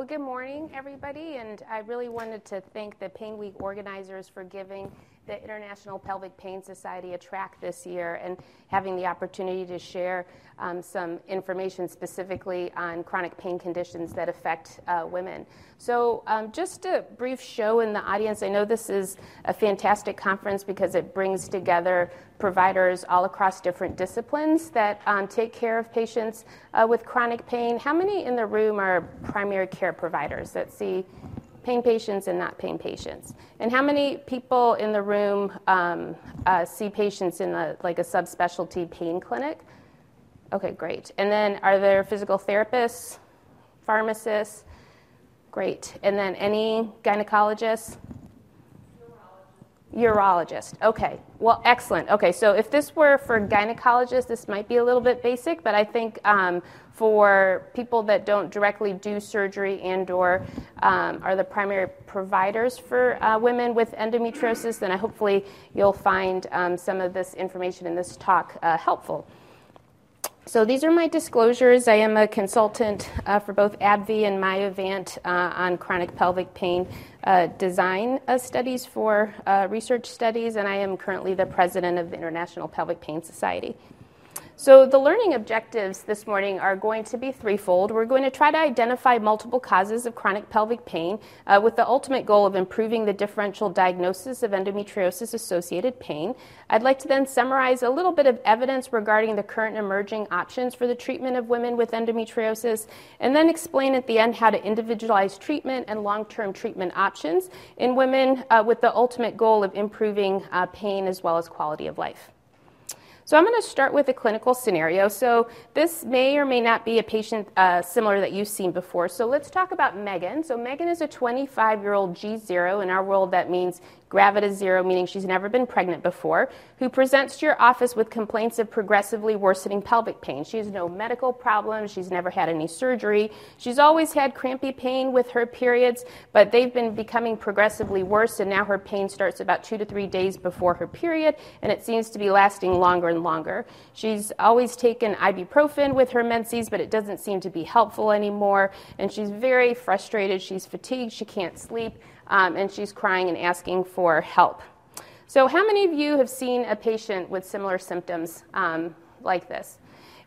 Well, good morning, everybody, and I really wanted to thank the Pain Week organizers for giving the International Pelvic Pain Society a track this year and having the opportunity to share some information specifically on chronic pain conditions that affect women. So just a brief show in the audience. I know this is a fantastic conference because it brings together providers all across different disciplines that take care of patients with chronic pain. How many in the room are primary care providers that see pain patients and not pain patients? And how many people in the room see patients in a subspecialty pain clinic? Okay, great. And then are there physical therapists, pharmacists? Great. And then any gynecologists? Urologist. Okay. Well, excellent. Okay. So if this were for gynecologists, this might be a little bit basic, but I think for people that don't directly do surgery and or are the primary providers for women with endometriosis, then hopefully you'll find some of this information in this talk helpful. So these are my disclosures. I am a consultant for both AbbVie and Myovant on chronic pelvic pain design studies for research studies, and I am currently the president of the International Pelvic Pain Society. So the learning objectives this morning are going to be threefold. We're going to try to identify multiple causes of chronic pelvic pain with the ultimate goal of improving the differential diagnosis of endometriosis-associated pain. I'd like to then summarize a little bit of evidence regarding the current emerging options for the treatment of women with endometriosis, and then explain at the end how to individualize treatment and long-term treatment options in women with the ultimate goal of improving pain as well as quality of life. So I'm going to start with a clinical scenario. So this may or may not be a patient similar that you've seen before. So let's talk about Megan. So Megan is a 25-year-old G0. In our world, that means Gravida 0, meaning she's never been pregnant before, who presents to your office with complaints of progressively worsening pelvic pain. She has no medical problems. She's never had any surgery. She's always had crampy pain with her periods, but they've been becoming progressively worse, and now her pain starts about 2 to 3 days before her period, and it seems to be lasting longer and longer. She's always taken ibuprofen with her menses, but it doesn't seem to be helpful anymore, and she's very frustrated. She's fatigued. She can't sleep. And she's crying and asking for help. So how many of you have seen a patient with similar symptoms like this?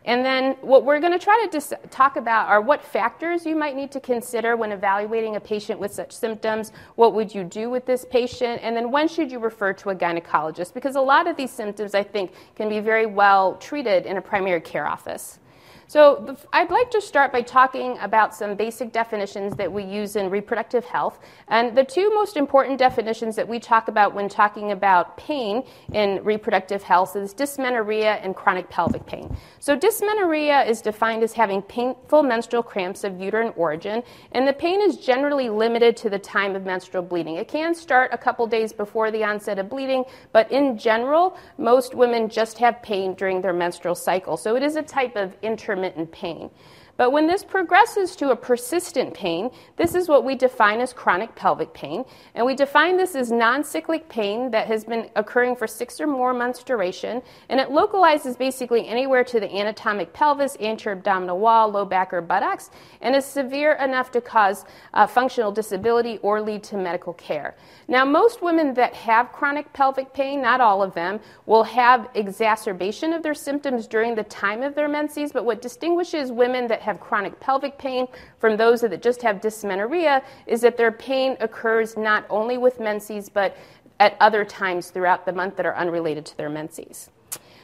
And then what we're going to try to talk about are what factors you might need to consider when evaluating a patient with such symptoms. What would you do with this patient? And then when should you refer to a gynecologist? Because a lot of these symptoms, I think, can be very well treated in a primary care office. So I'd like to start by talking about some basic definitions that we use in reproductive health. And the two most important definitions that we talk about when talking about pain in reproductive health is dysmenorrhea and chronic pelvic pain. So dysmenorrhea is defined as having painful menstrual cramps of uterine origin, and the pain is generally limited to the time of menstrual bleeding. It can start a couple days before the onset of bleeding, but in general, most women just have pain during their menstrual cycle. So it is a type of intermittent pain. But when this progresses to a persistent pain, this is what we define as chronic pelvic pain. And we define this as non-cyclic pain that has been occurring for 6 or more months duration. And it localizes basically anywhere to the anatomic pelvis, anterior abdominal wall, low back, or buttocks, and is severe enough to cause functional disability or lead to medical care. Now, most women that have chronic pelvic pain, not all of them, will have exacerbation of their symptoms during the time of their menses. But what distinguishes women that have chronic pelvic pain from those that just have dysmenorrhea is that their pain occurs not only with menses but at other times throughout the month that are unrelated to their menses.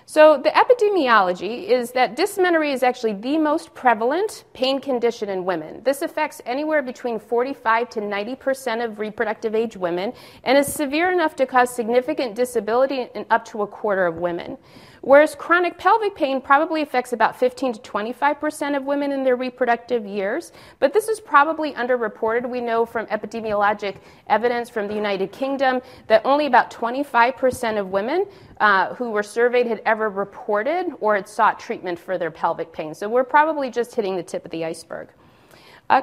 So the epidemiology is that dysmenorrhea is actually the most prevalent pain condition in women. This affects anywhere between 45 to 90% of reproductive age women and is severe enough to cause significant disability in up to 25% of women. Whereas chronic pelvic pain probably affects about 15 to 25% of women in their reproductive years, but this is probably underreported. We know from epidemiologic evidence from the United Kingdom that only about 25% of women who were surveyed had ever reported or had sought treatment for their pelvic pain. So we're probably just hitting the tip of the iceberg.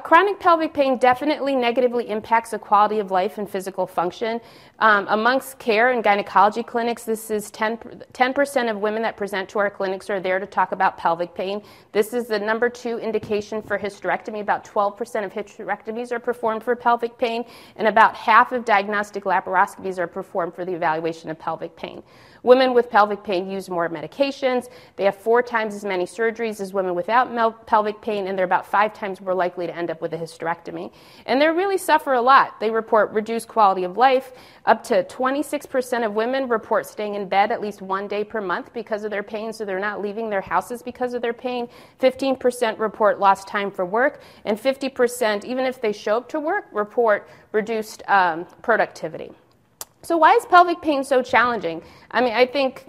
Chronic pelvic pain definitely negatively impacts the quality of life and physical function. Amongst care and gynecology clinics, this is 10% of women that present to our clinics are there to talk about pelvic pain. This is the #2 indication for hysterectomy. About 12% of hysterectomies are performed for pelvic pain, and about half of diagnostic laparoscopies are performed for the evaluation of pelvic pain. Women with pelvic pain use more medications. They have 4 times as many surgeries as women without pelvic pain, and they're about 5 times more likely to end up with a hysterectomy. And they really suffer a lot. They report reduced quality of life. Up to 26% of women report staying in bed at least 1 day per month because of their pain, so they're not leaving their houses because of their pain. 15% report lost time for work, and 50%, even if they show up to work, report reduced productivity. So why is pelvic pain so challenging? I mean, I think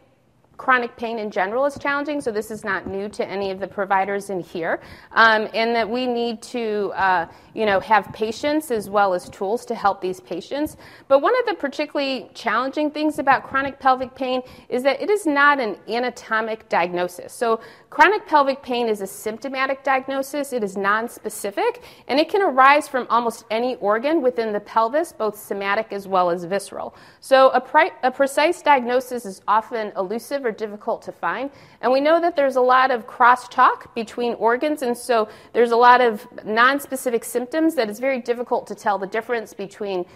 chronic pain in general is challenging, so this is not new to any of the providers in here, and that we need to have patience as well as tools to help these patients. But one of the particularly challenging things about chronic pelvic pain is that it is not an anatomic diagnosis. So chronic pelvic pain is a symptomatic diagnosis. It is nonspecific, and it can arise from almost any organ within the pelvis, both somatic as well as visceral. So a precise diagnosis is often elusive or difficult to find, and we know that there's a lot of crosstalk between organs, and so there's a lot of nonspecific symptoms that it's very difficult to tell the difference between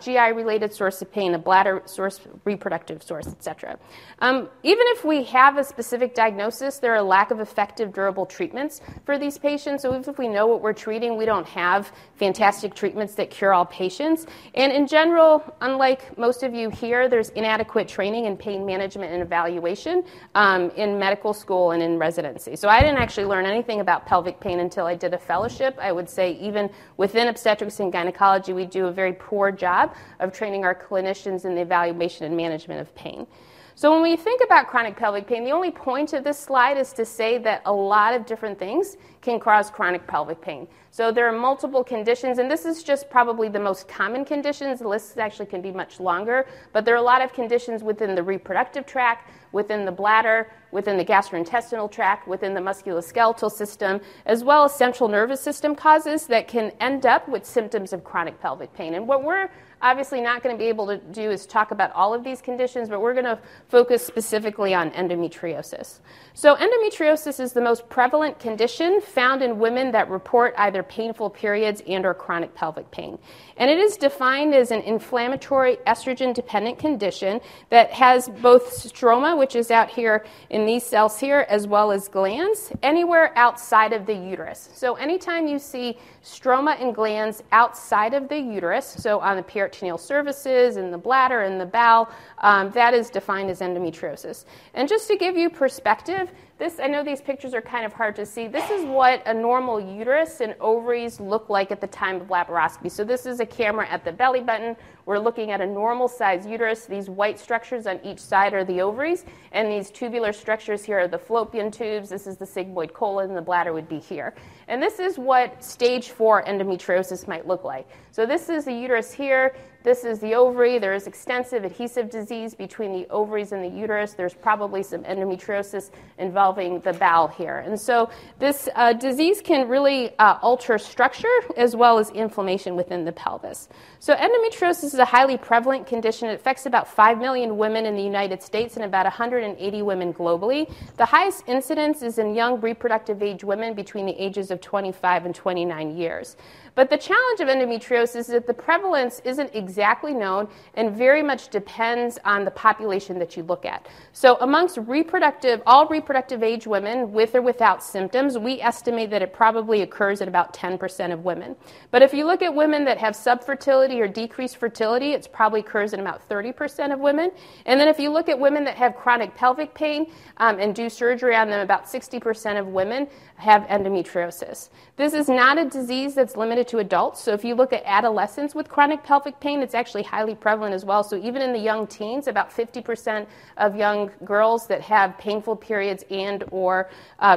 GI-related source of pain, a bladder source, reproductive source, etc. Even if we have a specific diagnosis, there are a lack of effective, durable treatments for these patients. So even if we know what we're treating, we don't have fantastic treatments that cure all patients. And in general, unlike most of you here, there's inadequate training in pain management and evaluation in medical school and in residency. So I didn't actually learn anything about pelvic pain until I did a fellowship. I would say even within obstetrics and gynecology, we do a very poor job of training our clinicians in the evaluation and management of pain. So when we think about chronic pelvic pain, the only point of this slide is to say that a lot of different things can cause chronic pelvic pain. So there are multiple conditions, and this is just probably the most common conditions. The list actually can be much longer, but there are a lot of conditions within the reproductive tract, within the bladder, within the gastrointestinal tract, within the musculoskeletal system, as well as central nervous system causes that can end up with symptoms of chronic pelvic pain. And what we're obviously not going to be able to do is talk about all of these conditions, but we're going to focus specifically on endometriosis. So endometriosis is the most prevalent condition found in women that report either painful periods and or chronic pelvic pain. And it is defined as an inflammatory estrogen-dependent condition that has both stroma, which is out here in these cells here, as well as glands, anywhere outside of the uterus. So anytime you see stroma and glands outside of the uterus, so on the peritoneal surfaces, in the bladder, in the bowel, that is defined as endometriosis. And just to give you perspective, this, I know these pictures are kind of hard to see. This is what a normal uterus and ovaries look like at the time of laparoscopy. So this is a camera at the belly button. We're looking at a normal size uterus. These white structures on each side are the ovaries, and these tubular structures here are the fallopian tubes. This is the sigmoid colon, and the bladder would be here. And this is what stage 4 endometriosis might look like. So this is the uterus here. This is the ovary. There is extensive adhesive disease between the ovaries and the uterus. There's probably some endometriosis involving the bowel here. And so this disease can really alter structure as well as inflammation within the pelvis. So endometriosis is a highly prevalent condition. It affects about 5 million women in the United States and about 180 women globally. The highest incidence is in young reproductive age women between the ages of 25 and 29 years. But the challenge of endometriosis is that the prevalence isn't exactly known and very much depends on the population that you look at. So amongst all reproductive age women with or without symptoms, we estimate that it probably occurs at about 10% of women. But if you look at women that have subfertility or decreased fertility, it probably occurs in about 30% of women. And then if you look at women that have chronic pelvic pain and do surgery on them, about 60% of women have endometriosis. This is not a disease that's limited to adults. So if you look at adolescents with chronic pelvic pain, it's actually highly prevalent as well. So even in the young teens, about 50% of young girls that have painful periods and or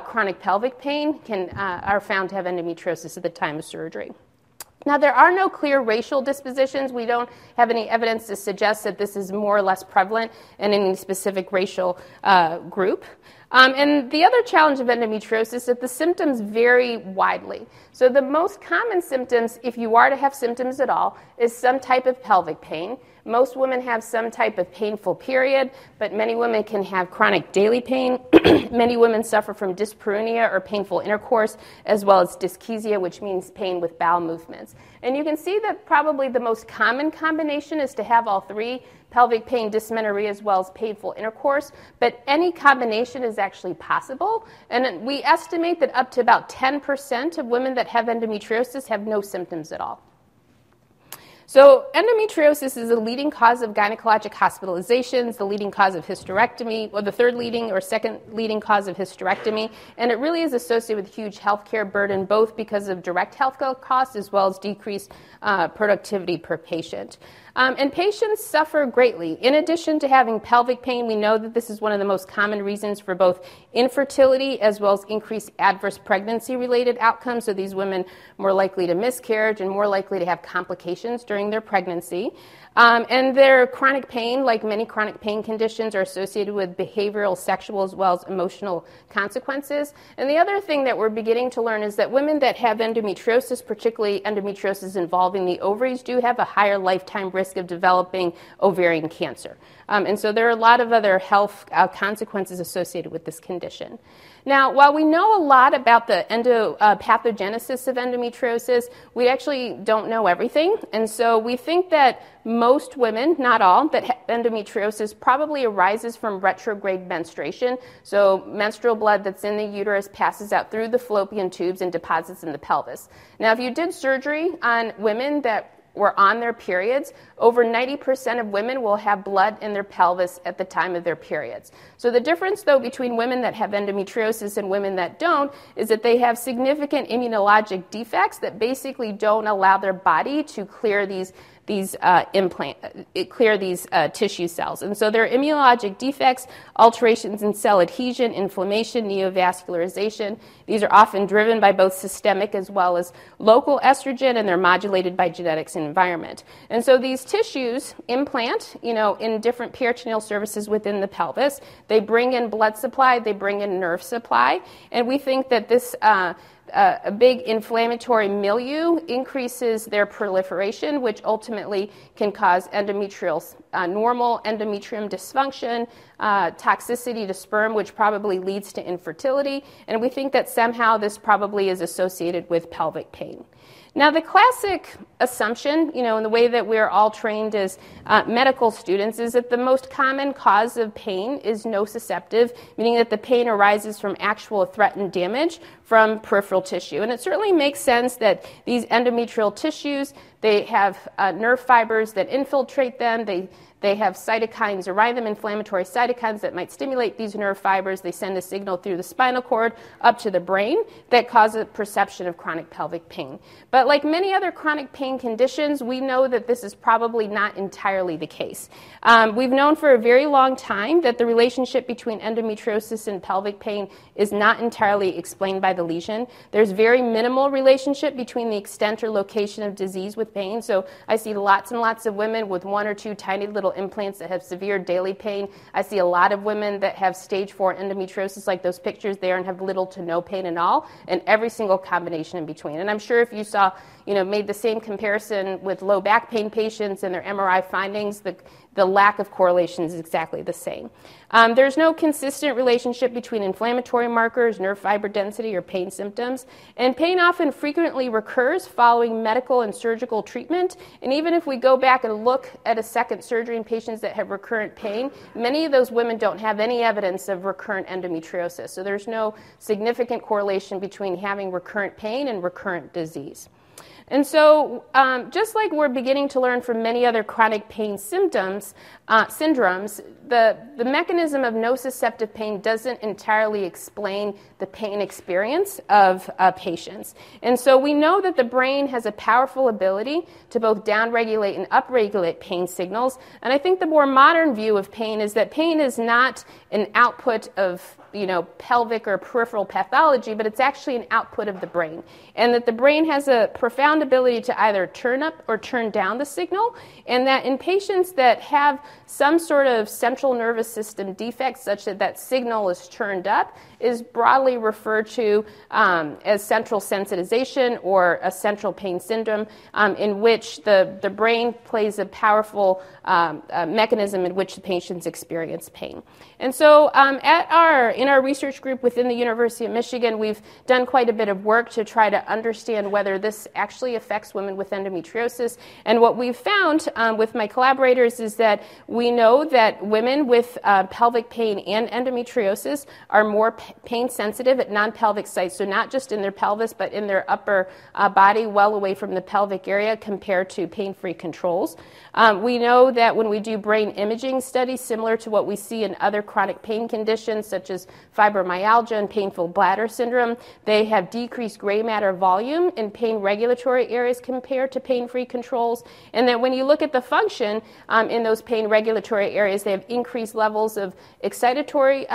chronic pelvic pain are found to have endometriosis at the time of surgery. Now, there are no clear racial dispositions. We don't have any evidence to suggest that this is more or less prevalent in any specific racial group. And the other challenge of endometriosis is that the symptoms vary widely. So the most common symptoms, if you are to have symptoms at all, is some type of pelvic pain. Most women have some type of painful period, but many women can have chronic daily pain. Many women suffer from dyspareunia or painful intercourse, as well as dyschezia, which means pain with bowel movements. And you can see that probably the most common combination is to have all three: pelvic pain, dysmenorrhea, as well as painful intercourse. But any combination is actually possible. And we estimate that up to about 10% of women that have endometriosis have no symptoms at all. So endometriosis is the leading cause of gynecologic hospitalizations, the leading cause of hysterectomy, or the third leading or second leading cause of hysterectomy, and it really is associated with huge healthcare burden, both because of direct healthcare costs as well as decreased productivity per patient. And patients suffer greatly. In addition to having pelvic pain, we know that this is one of the most common reasons for both infertility as well as increased adverse pregnancy-related outcomes. So these women are more likely to miscarriage and more likely to have complications during their pregnancy. And their chronic pain, like many chronic pain conditions, are associated with behavioral, sexual, as well as emotional consequences. And the other thing that we're beginning to learn is that women that have endometriosis, particularly endometriosis involving the ovaries, do have a higher lifetime risk of developing ovarian cancer. And so there are a lot of other health consequences associated with this condition. Now, while we know a lot about the pathogenesis of endometriosis, we actually don't know everything. And so we think that most women, not all, that have endometriosis probably arises from retrograde menstruation. So menstrual blood that's in the uterus passes out through the fallopian tubes and deposits in the pelvis. Now, if you did surgery on women that were on their periods, over 90% of women will have blood in their pelvis at the time of their periods. So the difference, though, between women that have endometriosis and women that don't is that they have significant immunologic defects that basically don't allow their body to clear these tissue cells. And so there are immunologic defects, alterations in cell adhesion, inflammation, neovascularization. These are often driven by both systemic as well as local estrogen, and they're modulated by genetics and environment. And so these tissues implant, in different peritoneal surfaces within the pelvis. They bring in blood supply, they bring in nerve supply, and we think that this a big inflammatory milieu increases their proliferation, which ultimately can cause endometrial, normal endometrium dysfunction, toxicity to sperm, which probably leads to infertility. And we think that somehow this probably is associated with pelvic pain. Now, the classic assumption, and the way that we're all trained as medical students, is that the most common cause of pain is nociceptive, meaning that the pain arises from actual threat and damage from peripheral tissue. And it certainly makes sense that these endometrial tissues, they have nerve fibers that infiltrate them. They have cytokines around them, inflammatory cytokines that might stimulate these nerve fibers. They send a signal through the spinal cord up to the brain that causes a perception of chronic pelvic pain. But like many other chronic pain conditions, we know that this is probably not entirely the case. We've known for a very long time that the relationship between endometriosis and pelvic pain is not entirely explained by the lesion. There's very minimal relationship between the extent or location of disease with pain. So I see lots and lots of women with one or two tiny little implants that have severe daily pain. I see a lot of women that have stage 4 endometriosis, like those pictures there, and have little to no pain at all, and every single combination in between. And I'm sure if you saw, made the same comparison with low back pain patients and their MRI findings, the lack of correlation is exactly the same. There's no consistent relationship between inflammatory markers, nerve fiber density, or pain symptoms. And pain often frequently recurs following medical and surgical treatment. And even if we go back and look at a second surgery in patients that have recurrent pain, many of those women don't have any evidence of recurrent endometriosis. So there's no significant correlation between having recurrent pain and recurrent disease. And so just like we're beginning to learn from many other chronic pain syndromes, the mechanism of nociceptive pain doesn't entirely explain the pain experience of patients. And so we know that the brain has a powerful ability to both downregulate and upregulate pain signals. And I think the more modern view of pain is that pain is not an output of you know, pelvic or peripheral pathology, but it's actually an output of the brain, and that the brain has a profound ability to either turn up or turn down the signal, and that in patients that have some sort of central nervous system defect such that that signal is turned up is broadly referred to as central sensitization or a central pain syndrome, in which the brain plays a powerful mechanism in which the patients experience pain. And so in our research group within the University of Michigan, we've done quite a bit of work to try to understand whether this actually affects women with endometriosis. And what we've found with my collaborators is that we know that women with pelvic pain and endometriosis are more pain sensitive at non-pelvic sites, so not just in their pelvis, but in their upper body, well away from the pelvic area, compared to pain-free controls. We know that when we do brain imaging studies, similar to what we see in other chronic pain conditions, such as fibromyalgia and painful bladder syndrome, they have decreased gray matter volume in pain regulatory areas compared to pain-free controls. And that when you look at the function in those pain regulatory areas, they have increased levels of excitatory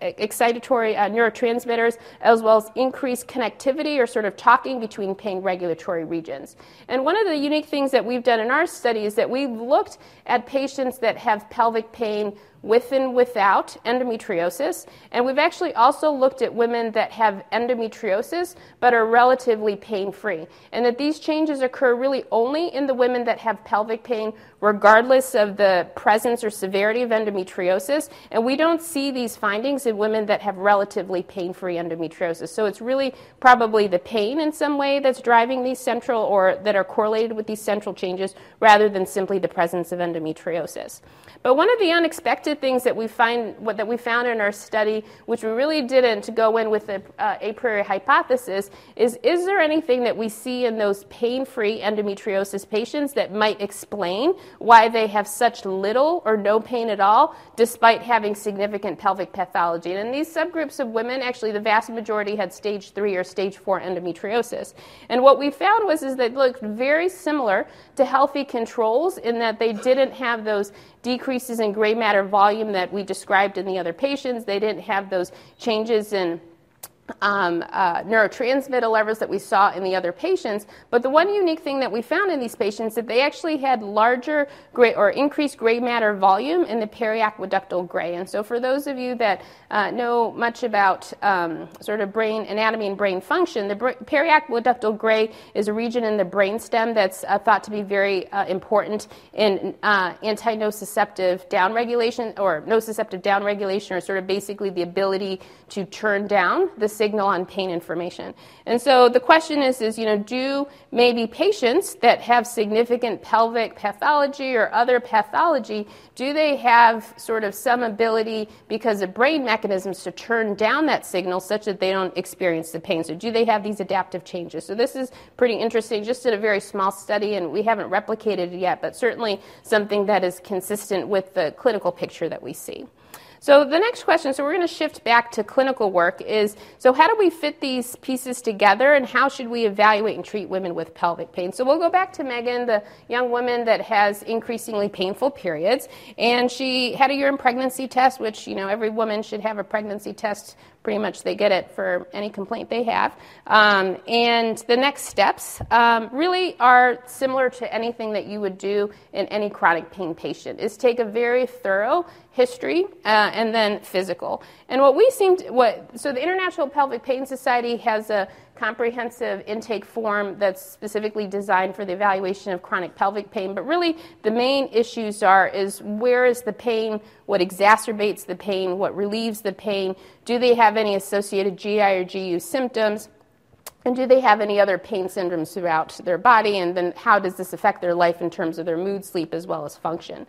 neurotransmitters, as well as increased connectivity or sort of talking between pain regulatory regions. And one of the unique things that we've done in our study is that we've looked at patients that have pelvic pain with and without endometriosis, and we've actually also looked at women that have endometriosis but are relatively pain-free, and that these changes occur really only in the women that have pelvic pain, regardless of the presence or severity of endometriosis, and we don't see these findings in women that have relatively pain-free endometriosis. So it's really probably the pain in some way that's driving these central, or that are correlated with these central changes, rather than simply the presence of endometriosis. But one of the unexpected things that we found in our study, which we really didn't go in with a priori hypothesis, is there anything that we see in those pain-free endometriosis patients that might explain why they have such little or no pain at all, despite having significant pelvic pathology? And in these subgroups of women, actually the vast majority had stage 3 or stage 4 endometriosis. And what we found is they looked very similar to healthy controls in that they didn't have those decreases in gray matter volume that we described in the other patients. They didn't have those changes in neurotransmitter levels that we saw in the other patients. But the one unique thing that we found in these patients is that they actually had larger increased gray matter volume in the periaqueductal gray. And so for those of you that know much about sort of brain anatomy and brain function, the periaqueductal gray is a region in the brainstem that's thought to be very important in anti-nociceptive downregulation, or nociceptive downregulation, or sort of basically the ability to turn down the signal on pain information. And so the question is, you know, do maybe patients that have significant pelvic pathology or other pathology, do they have sort of some ability because of brain mechanisms to turn down that signal such that they don't experience the pain? So do they have these adaptive changes? So this is pretty interesting, just in a very small study, and we haven't replicated it yet, but certainly something that is consistent with the clinical picture that we see. So the next question, so we're going to shift back to clinical work, is, so how do we fit these pieces together, and how should we evaluate and treat women with pelvic pain? So we'll go back to Megan, the young woman that has increasingly painful periods, and she had a urine pregnancy test, which, you know, every woman should have a pregnancy test. Pretty much they get it for any complaint they have. And the next steps really are similar to anything that you would do in any chronic pain patient, is take a very thorough history and then physical. And what we seem to, so the International Pelvic Pain Society has a comprehensive intake form that's specifically designed for the evaluation of chronic pelvic pain, but really the main issues is where is the pain, what exacerbates the pain, what relieves the pain, do they have any associated GI or GU symptoms, and do they have any other pain syndromes throughout their body, and then how does this affect their life in terms of their mood, sleep, as well as function.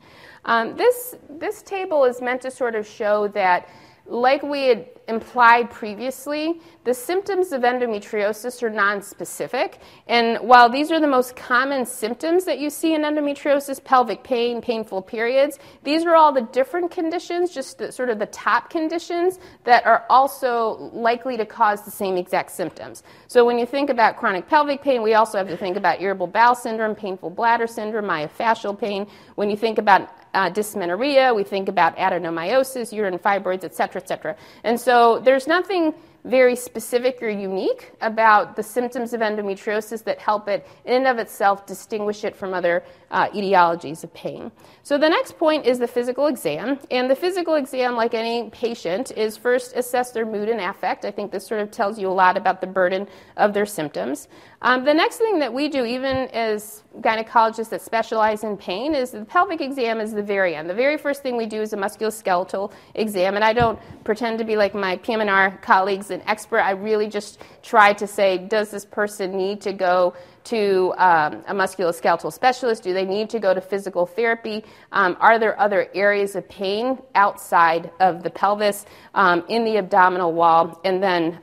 This table is meant to sort of show that, like we had implied previously, the symptoms of endometriosis are nonspecific, and while these are the most common symptoms that you see in endometriosis, pelvic pain, painful periods, these are all the different conditions, just sort of the top conditions that are also likely to cause the same exact symptoms. So when you think about chronic pelvic pain, we also have to think about irritable bowel syndrome, painful bladder syndrome, myofascial pain. When you think about dysmenorrhea, we think about adenomyosis, urine fibroids, etc. et cetera. And so there's nothing very specific or unique about the symptoms of endometriosis that help it in and of itself distinguish it from other etiologies of pain. So the next point is the physical exam. And the physical exam, like any patient, is first assess their mood and affect. I think this sort of tells you a lot about the burden of their symptoms. The next thing that we do, even as gynecologists that specialize in pain, is the pelvic exam is the very end. The very first thing we do is a musculoskeletal exam. And I don't pretend to be like my PM&R colleagues an expert. I really just try to say, does this person need to go to a musculoskeletal specialist? Do they need to go to physical therapy? Are there other areas of pain outside of the pelvis, in the abdominal wall, and then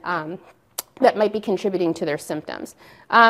that might be contributing to their symptoms?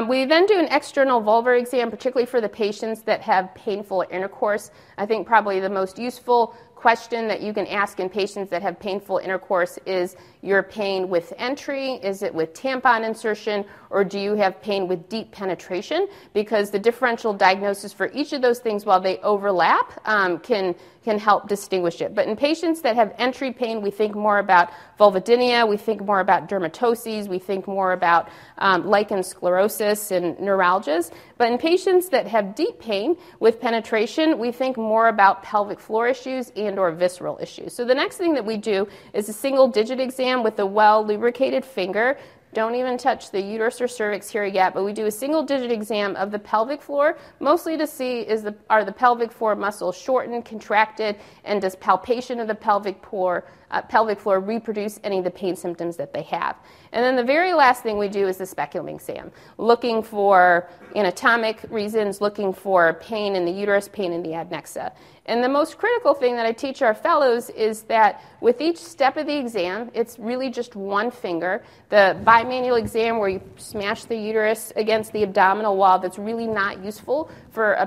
We then do an external vulvar exam, particularly for the patients that have painful intercourse. I think probably the most useful question that you can ask in patients that have painful intercourse is your pain with entry, is it with tampon insertion, or do you have pain with deep penetration? Because the differential diagnosis for each of those things, while they overlap, can help distinguish it. But in patients that have entry pain, we think more about vulvodynia, we think more about dermatoses, we think more about lichen sclerosis and neuralgias. But in patients that have deep pain with penetration, we think more about pelvic floor issues and or visceral issues. So the next thing that we do is a single digit exam with a well lubricated finger. Don't even touch the uterus or cervix here yet, but we do a single digit exam of the pelvic floor, mostly to see are the pelvic floor muscles shortened, contracted, and does palpation of the pelvic floor reproduce any of the pain symptoms that they have. And then the very last thing we do is the speculum exam, looking for anatomic reasons, looking for pain in the uterus, pain in the adnexa. And the most critical thing that I teach our fellows is that with each step of the exam, it's really just one finger. The bimanual exam where you smash the uterus against the abdominal wall, that's really not useful for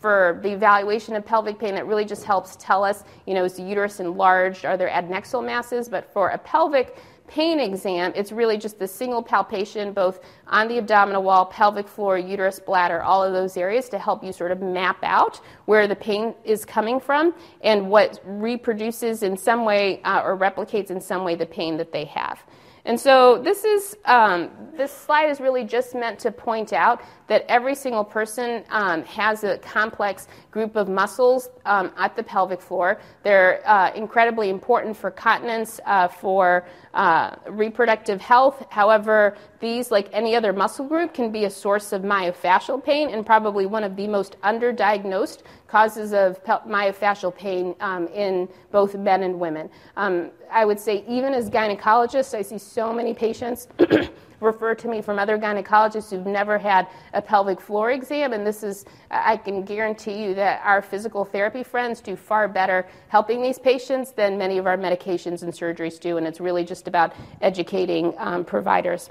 the evaluation of pelvic pain. That really just helps tell us, is the uterus enlarged? Are there adnexal masses? But for a pelvic pain exam, it's really just the single palpation, both on the abdominal wall, pelvic floor, uterus, bladder, all of those areas, to help you sort of map out where the pain is coming from and what reproduces in some way or replicates in some way the pain that they have. And so this slide is really just meant to point out that every single person has a complex group of muscles at the pelvic floor. They're incredibly important for continence, for reproductive health. However, these, like any other muscle group, can be a source of myofascial pain, and probably one of the most underdiagnosed causes of myofascial pain in both men and women. I would say even as gynecologists, I see so many patients referred to me from other gynecologists who've never had a pelvic floor exam, and this is, I can guarantee you that our physical therapy friends do far better helping these patients than many of our medications and surgeries do, and it's really just about educating providers.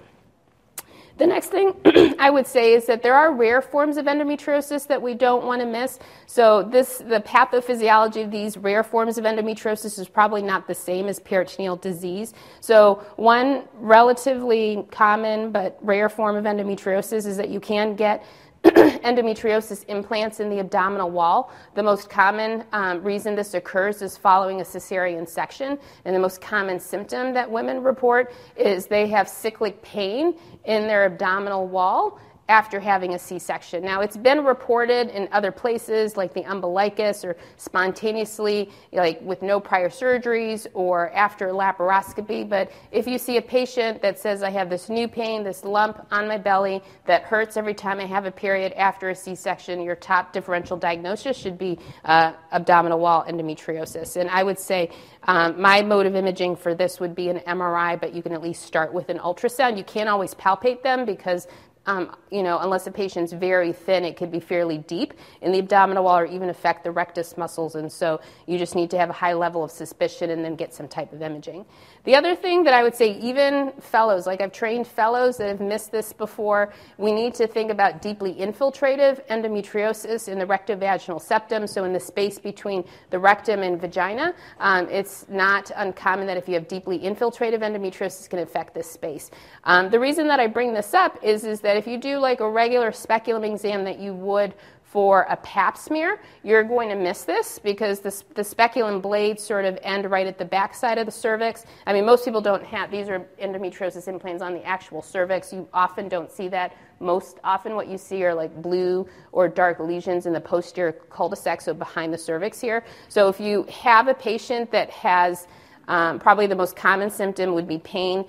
The next thing I would say is that there are rare forms of endometriosis that we don't want to miss. So the pathophysiology of these rare forms of endometriosis is probably not the same as peritoneal disease. So one relatively common but rare form of endometriosis is that you can get endometriosis implants in the abdominal wall. The most common reason this occurs is following a cesarean section, and the most common symptom that women report is they have cyclic pain in their abdominal wall after having a C-section. Now, it's been reported in other places like the umbilicus, or spontaneously, like with no prior surgeries or after laparoscopy. But if you see a patient that says, I have this new pain, this lump on my belly that hurts every time I have a period after a C-section, your top differential diagnosis should be abdominal wall endometriosis. And I would say my mode of imaging for this would be an MRI, but you can at least start with an ultrasound. You can't always palpate them because unless a patient's very thin, it could be fairly deep in the abdominal wall or even affect the rectus muscles. And so you just need to have a high level of suspicion and then get some type of imaging. The other thing that I would say, even fellows, like I've trained fellows that have missed this before, we need to think about deeply infiltrative endometriosis in the rectovaginal septum. So in the space between the rectum and vagina, it's not uncommon that if you have deeply infiltrative endometriosis, it can affect this space. The reason that I bring this up is that if you do like a regular speculum exam that you would for a pap smear, you're going to miss this because the speculum blades sort of end right at the backside of the cervix. I mean, most people don't have, these are endometriosis implants on the actual cervix. You often don't see that. Most often what you see are like blue or dark lesions in the posterior cul-de-sac, so behind the cervix here. So if you have a patient that has probably the most common symptom would be pain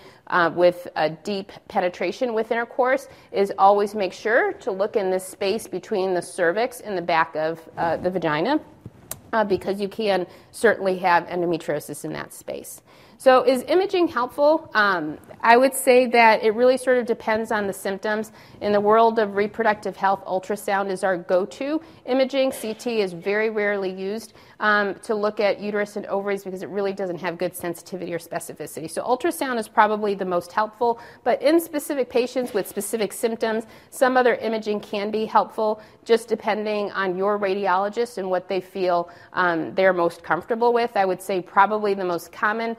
with a deep penetration with intercourse, is always make sure to look in this space between the cervix and the back of the vagina because you can certainly have endometriosis in that space. So is imaging helpful? I would say that it really sort of depends on the symptoms. In the world of reproductive health, ultrasound is our go-to imaging. CT is very rarely used to look at uterus and ovaries because it really doesn't have good sensitivity or specificity. So ultrasound is probably the most helpful, but in specific patients with specific symptoms, some other imaging can be helpful, just depending on your radiologist and what they feel they're most comfortable with. I would say probably the most common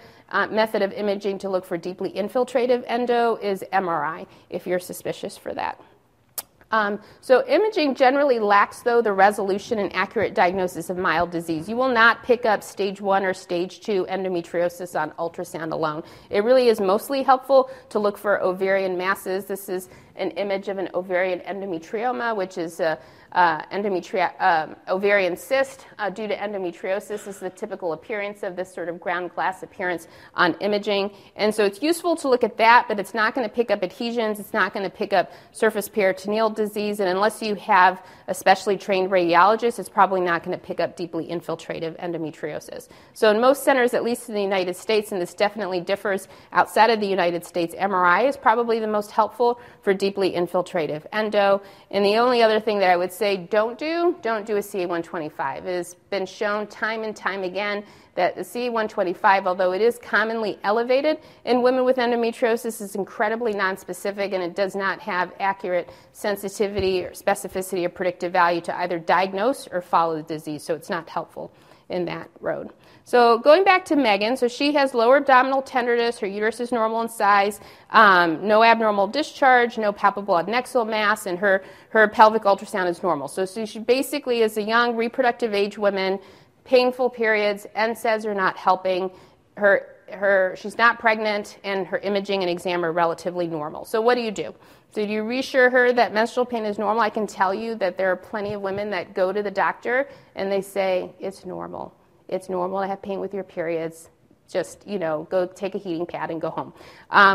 method of imaging to look for deeply infiltrative endo is MRI, if you're suspicious for that. So imaging generally lacks, though, the resolution and accurate diagnosis of mild disease. You will not pick up stage 1 or stage 2 endometriosis on ultrasound alone. It really is mostly helpful to look for ovarian masses. This is an image of an ovarian endometrioma, which is a ovarian cyst due to endometriosis is the typical appearance of this sort of ground glass appearance on imaging. And so it's useful to look at that, but it's not going to pick up adhesions. It's not going to pick up surface peritoneal disease. And unless you have a specially trained radiologist, it's probably not going to pick up deeply infiltrative endometriosis. So in most centers, at least in the United States, and this definitely differs outside of the United States, MRI is probably the most helpful for deeply infiltrative endo. And the only other thing that I would say don't do a CA-125. It has been shown time and time again that the CA-125, although it is commonly elevated in women with endometriosis, is incredibly nonspecific, and it does not have accurate sensitivity or specificity or predictive value to either diagnose or follow the disease, so it's not helpful in that road. So going back to Megan, so she has lower abdominal tenderness, her uterus is normal in size, no abnormal discharge, no palpable adnexal mass, and her pelvic ultrasound is normal. So she basically is a young reproductive age woman, painful periods, NSAIDs are not helping, she's not pregnant, and her imaging and exam are relatively normal. So what do you do? So do you reassure her that menstrual pain is normal? I can tell you that there are plenty of women that go to the doctor and they say, it's normal. It's normal to have pain with your periods. Just, you know, go take a heating pad and go home.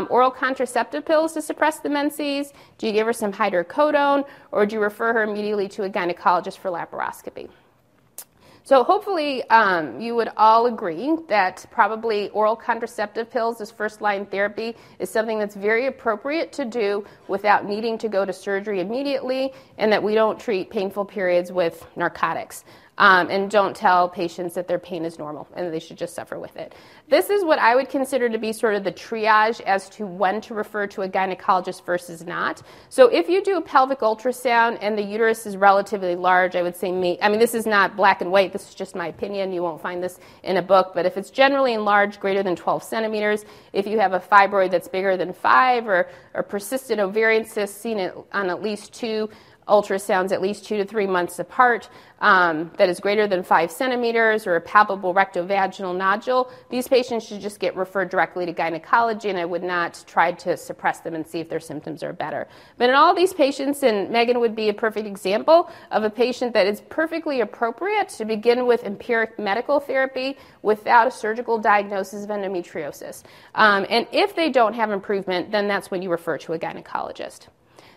Oral contraceptive pills to suppress the menses. Do you give her some hydrocodone, or do you refer her immediately to a gynecologist for laparoscopy? So hopefully you would all agree that probably oral contraceptive pills as first-line therapy is something that's very appropriate to do without needing to go to surgery immediately, and that we don't treat painful periods with narcotics. And don't tell patients that their pain is normal and they should just suffer with it. This is what I would consider to be sort of the triage as to when to refer to a gynecologist versus not. So if you do a pelvic ultrasound and the uterus is relatively large, I would say, this is not black and white, this is just my opinion, you won't find this in a book, but if it's generally enlarged greater than 12 centimeters, if you have a fibroid that's bigger than 5 or persistent ovarian cysts seen on at least 2 ultrasounds at least 2 to 3 months apart, that is greater than 5 centimeters, or a palpable rectovaginal nodule, these patients should just get referred directly to gynecology, and I would not try to suppress them and see if their symptoms are better. But in all these patients, and Megan would be a perfect example of a patient that is perfectly appropriate to begin with empiric medical therapy without a surgical diagnosis of endometriosis. And if they don't have improvement, then that's when you refer to a gynecologist.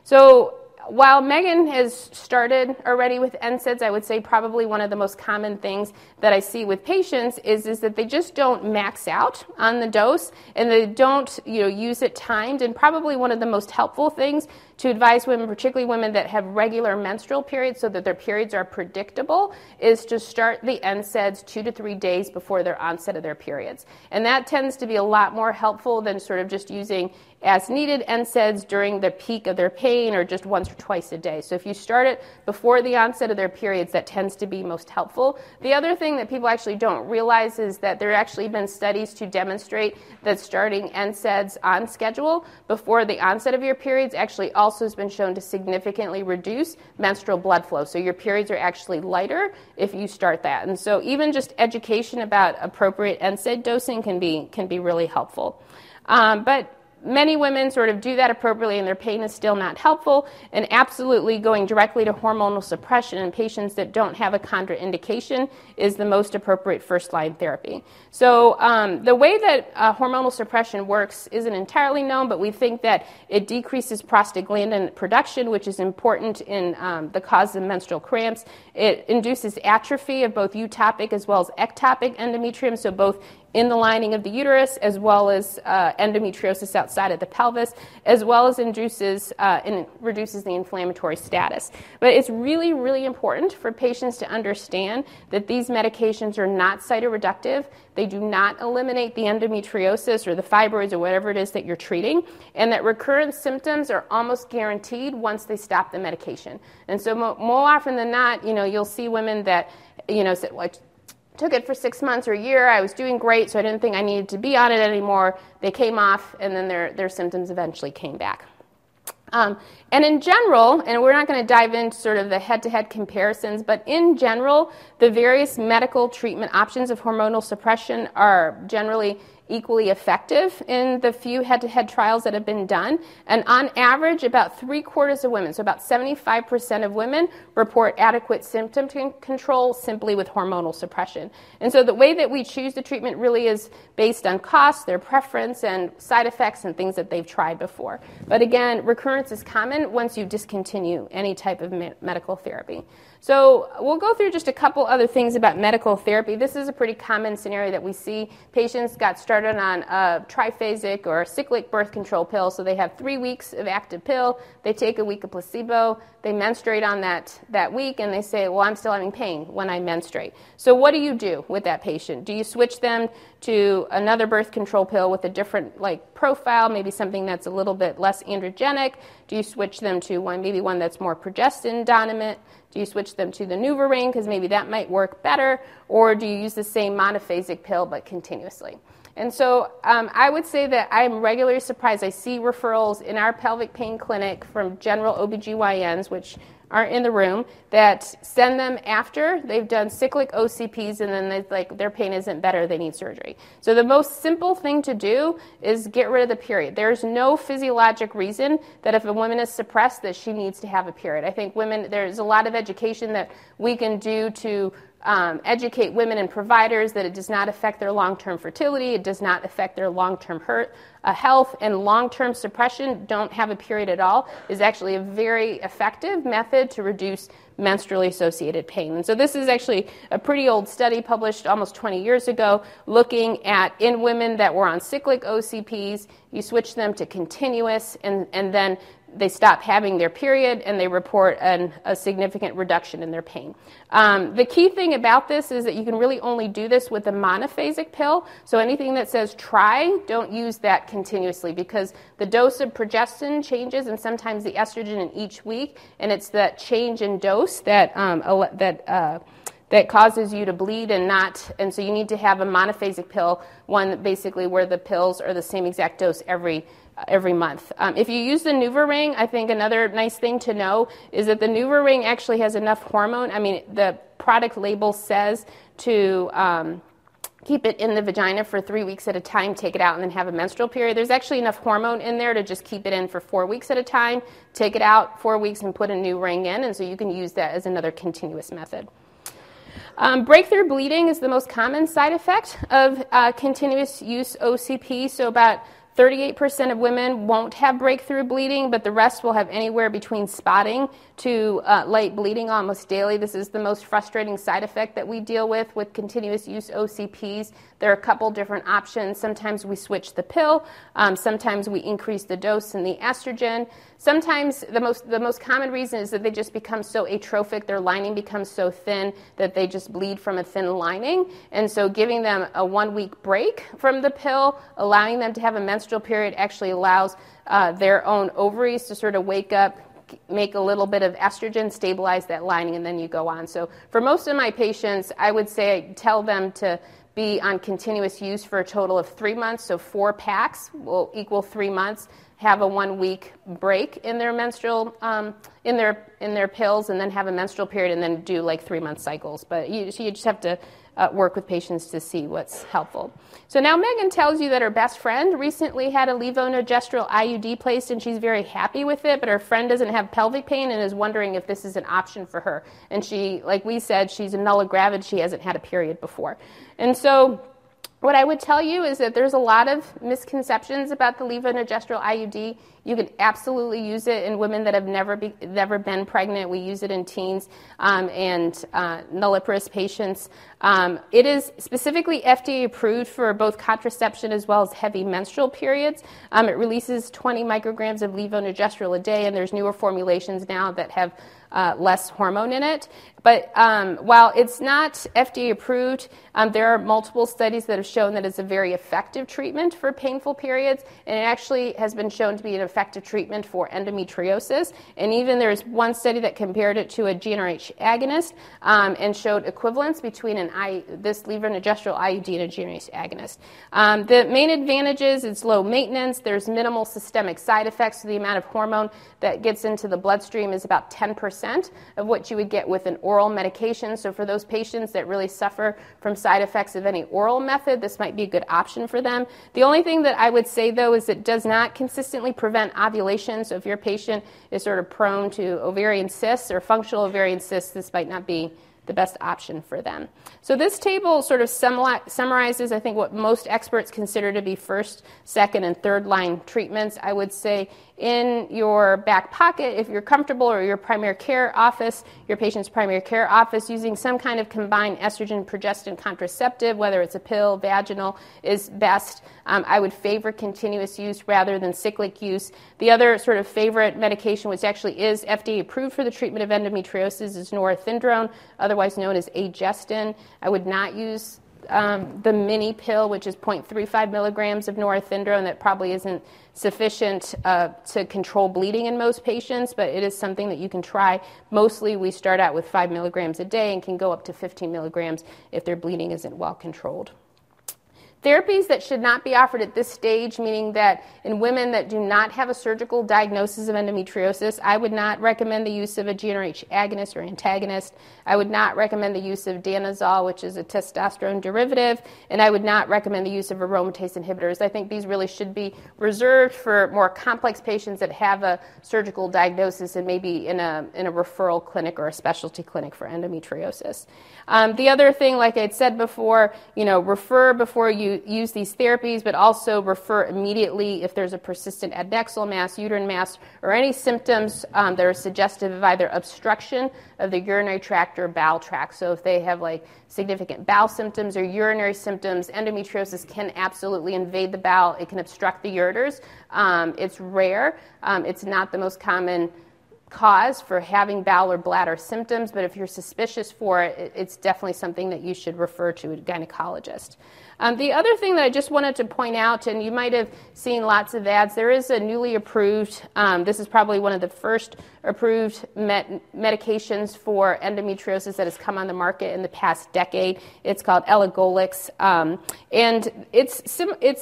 So while Megan has started already with NSAIDs, I would say probably one of the most common things that I see with patients is that they just don't max out on the dose and they don't use it timed. And probably one of the most helpful things to advise women, particularly women that have regular menstrual periods so that their periods are predictable, is to start the NSAIDs 2 to 3 days before their onset of their periods. And that tends to be a lot more helpful than sort of just using as needed NSAIDs during the peak of their pain or just once or twice a day. So if you start it before the onset of their periods, that tends to be most helpful. The other thing that people actually don't realize is that there have actually been studies to demonstrate that starting NSAIDs on schedule before the onset of your periods actually also has been shown to significantly reduce menstrual blood flow. So your periods are actually lighter if you start that. And so even just education about appropriate NSAID dosing can be really helpful. But many women sort of do that appropriately and their pain is still not helpful, and absolutely going directly to hormonal suppression in patients that don't have a contraindication is the most appropriate first-line therapy. So the way that hormonal suppression works isn't entirely known, but we think that it decreases prostaglandin production, which is important in the cause of menstrual cramps. It induces atrophy of both eutopic as well as ectopic endometrium, so both in the lining of the uterus, as well as endometriosis outside of the pelvis, as well as induces and reduces the inflammatory status. But it's really, really important for patients to understand that these medications are not cytoreductive. They do not eliminate the endometriosis or the fibroids or whatever it is that you're treating, and that recurrent symptoms are almost guaranteed once they stop the medication. And so more often than not, you'll see women that, say, well, took it for 6 months or a year, I was doing great, so I didn't think I needed to be on it anymore. They came off, and then their symptoms eventually came back. And in general, and we're not going to dive into sort of the head-to-head comparisons, but in general, the various medical treatment options of hormonal suppression are generally equally effective in the few head-to-head trials that have been done. And on average, about three-quarters of women, so about 75% of women, report adequate symptom control simply with hormonal suppression. And so the way that we choose the treatment really is based on cost, their preference, and side effects and things that they've tried before. But again, recurrence is common once you discontinue any type of medical therapy. So we'll go through just a couple other things about medical therapy. This is a pretty common scenario that we see. Patients got started on a triphasic or cyclic birth control pill, so they have 3 weeks of active pill. They take a week of placebo. They menstruate on that week, and they say, well, I'm still having pain when I menstruate. So what do you do with that patient? Do you switch them to another birth control pill with a different profile, maybe something that's a little bit less androgenic? Do you switch them to maybe one that's more progestin dominant? Do you switch them to the NuvaRing because maybe that might work better? Or do you use the same monophasic pill but continuously? And so I would say that I'm regularly surprised. I see referrals in our pelvic pain clinic from general OBGYNs, which aren't in the room, that send them after they've done cyclic OCPs and then their pain isn't better, they need surgery. So the most simple thing to do is get rid of the period. There's no physiologic reason that if a woman is suppressed that she needs to have a period. I think women, there's a lot of education that we can do to educate women and providers that it does not affect their long-term fertility, it does not affect their long-term health, and long-term suppression, don't have a period at all, is actually a very effective method to reduce menstrually associated pain. And so this is actually a pretty old study published almost 20 years ago looking at in women that were on cyclic OCPs, you switch them to continuous and then they stop having their period and they report a significant reduction in their pain. The key thing about this is that you can really only do this with a monophasic pill. So anything that says try, don't use that continuously because the dose of progestin changes and sometimes the estrogen in each week, and it's that change in dose that causes you to bleed and so you need to have a monophasic pill, one basically where the pills are the same exact dose every month. If you use the NuvaRing, I think another nice thing to know is that the NuvaRing actually has enough hormone. I mean, the product label says to keep it in the vagina for 3 weeks at a time, take it out, and then have a menstrual period. There's actually enough hormone in there to just keep it in for 4 weeks at a time, take it out 4 weeks, and put a new ring in, and so you can use that as another continuous method. Breakthrough bleeding is the most common side effect of continuous use OCP, so about 38% of women won't have breakthrough bleeding, but the rest will have anywhere between spotting to light bleeding almost daily. This is the most frustrating side effect that we deal with continuous use OCPs. There are a couple different options. Sometimes we switch the pill. Sometimes we increase the dose and the estrogen. Sometimes the most common reason is that they just become so atrophic, their lining becomes so thin that they just bleed from a thin lining. And so giving them a 1 week break from the pill, allowing them to have a menstrual period actually allows their own ovaries to sort of wake up, make a little bit of estrogen, stabilize that lining, and then you go on. So for most of my patients, I would say I tell them to be on continuous use for a total of 3 months, so 4 packs will equal 3 months. have a 1 week break in their menstrual in their pills, and then have a menstrual period, and then do like 3 month cycles. But you just have to work with patients to see what's helpful. So now Megan tells you that her best friend recently had a levonorgestrel IUD placed, and she's very happy with it. But her friend doesn't have pelvic pain and is wondering if this is an option for her. And she, like we said, she's a nulla gravid. She hasn't had a period before, and so. What I would tell you is that there's a lot of misconceptions about the levonorgestrel IUD. You can absolutely use it in women that have never been pregnant. We use it in teens and nulliparous patients. It is specifically FDA approved for both contraception as well as heavy menstrual periods. It releases 20 micrograms of levonorgestrel a day, and there's newer formulations now that have less hormone in it. But while it's not FDA approved, there are multiple studies that have shown that it's a very effective treatment for painful periods, and it actually has been shown to be an effective treatment for endometriosis. And even there's one study that compared it to a GnRH agonist and showed equivalence between this levonorgestrel IUD and a GnRH agonist. The main advantage is it's low maintenance. There's minimal systemic side effects. So the amount of hormone that gets into the bloodstream is about 10% of what you would get with an oral medication. So for those patients that really suffer from side effects of any oral method, this might be a good option for them. The only thing that I would say, though, is it does not consistently prevent ovulation. So if your patient is sort of prone to ovarian cysts or functional ovarian cysts, this might not be the best option for them. So this table sort of summarizes, I think, what most experts consider to be first, second, and third line treatments. I would say in your back pocket, if you're comfortable, or your primary care office, your patient's primary care office, using some kind of combined estrogen progestin contraceptive, whether it's a pill, vaginal, is best. I would favor continuous use rather than cyclic use. The other sort of favorite medication, which actually is FDA approved for the treatment of endometriosis, is norethindrone, otherwise known as Agestin. I would not use the mini pill, which is 0.35 milligrams of norethindrone. That probably isn't sufficient to control bleeding in most patients, but it is something that you can try. Mostly we start out with 5 milligrams a day and can go up to 15 milligrams if their bleeding isn't well controlled. Therapies that should not be offered at this stage, meaning that in women that do not have a surgical diagnosis of endometriosis, I would not recommend the use of a GnRH agonist or antagonist. I would not recommend the use of danazole, which is a testosterone derivative, and I would not recommend the use of aromatase inhibitors. I think these really should be reserved for more complex patients that have a surgical diagnosis and maybe in a referral clinic or a specialty clinic for endometriosis. The other thing, like I'd said before, refer before you use these therapies, but also refer immediately if there's a persistent adnexal mass, uterine mass, or any symptoms that are suggestive of either obstruction of the urinary tract or bowel tract. So if they have like significant bowel symptoms or urinary symptoms, endometriosis can absolutely invade the bowel. It can obstruct the ureters. It's rare. It's not the most common cause for having bowel or bladder symptoms, but if you're suspicious for it, it's definitely something that you should refer to a gynecologist. The other thing that I just wanted to point out, and you might have seen lots of ads, there is a newly approved, this is probably one of the first approved medications for endometriosis that has come on the market in the past decade. It's called Elagolix, and it's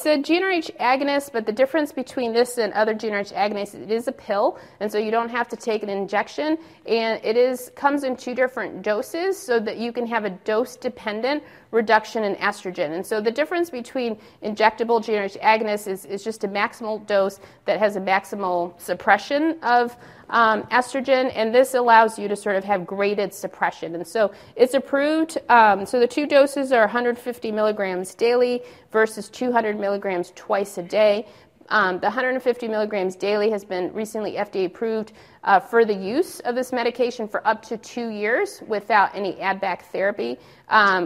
a GnRH agonist, but the difference between this and other GnRH agonists, it is a pill, and so you don't have to take an injection, and it comes in two different doses so that you can have a dose-dependent reduction in estrogen. And so the difference between injectable GnRH agonists is just a maximal dose that has a maximal suppression of estrogen, and this allows you to sort of have graded suppression. And so it's approved. So the two doses are 150 milligrams daily versus 200 milligrams twice a day. The 150 milligrams daily has been recently FDA approved for the use of this medication for up to 2 years without any add-back therapy,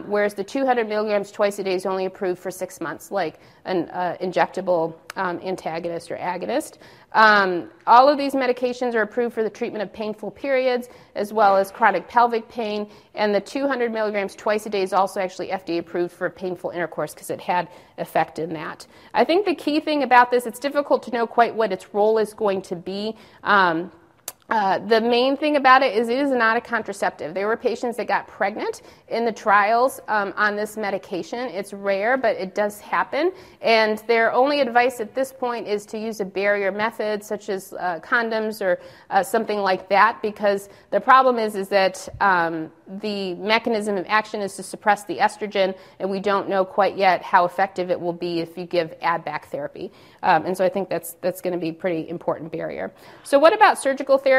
whereas the 200 milligrams twice a day is only approved for 6 months, like an injectable antagonist or agonist. All of these medications are approved for the treatment of painful periods as well as chronic pelvic pain, and the 200 milligrams twice a day is also actually FDA approved for painful intercourse because it had effect in that. I think the key thing about this, it's difficult to know quite what its role is going to be. The main thing about it is not a contraceptive. There were patients that got pregnant in the trials on this medication. It's rare, but it does happen. And their only advice at this point is to use a barrier method, such as condoms or something like that, because the problem is that the mechanism of action is to suppress the estrogen, and we don't know quite yet how effective it will be if you give ABBAC therapy. And so I think that's going to be a pretty important barrier. So what about surgical therapies?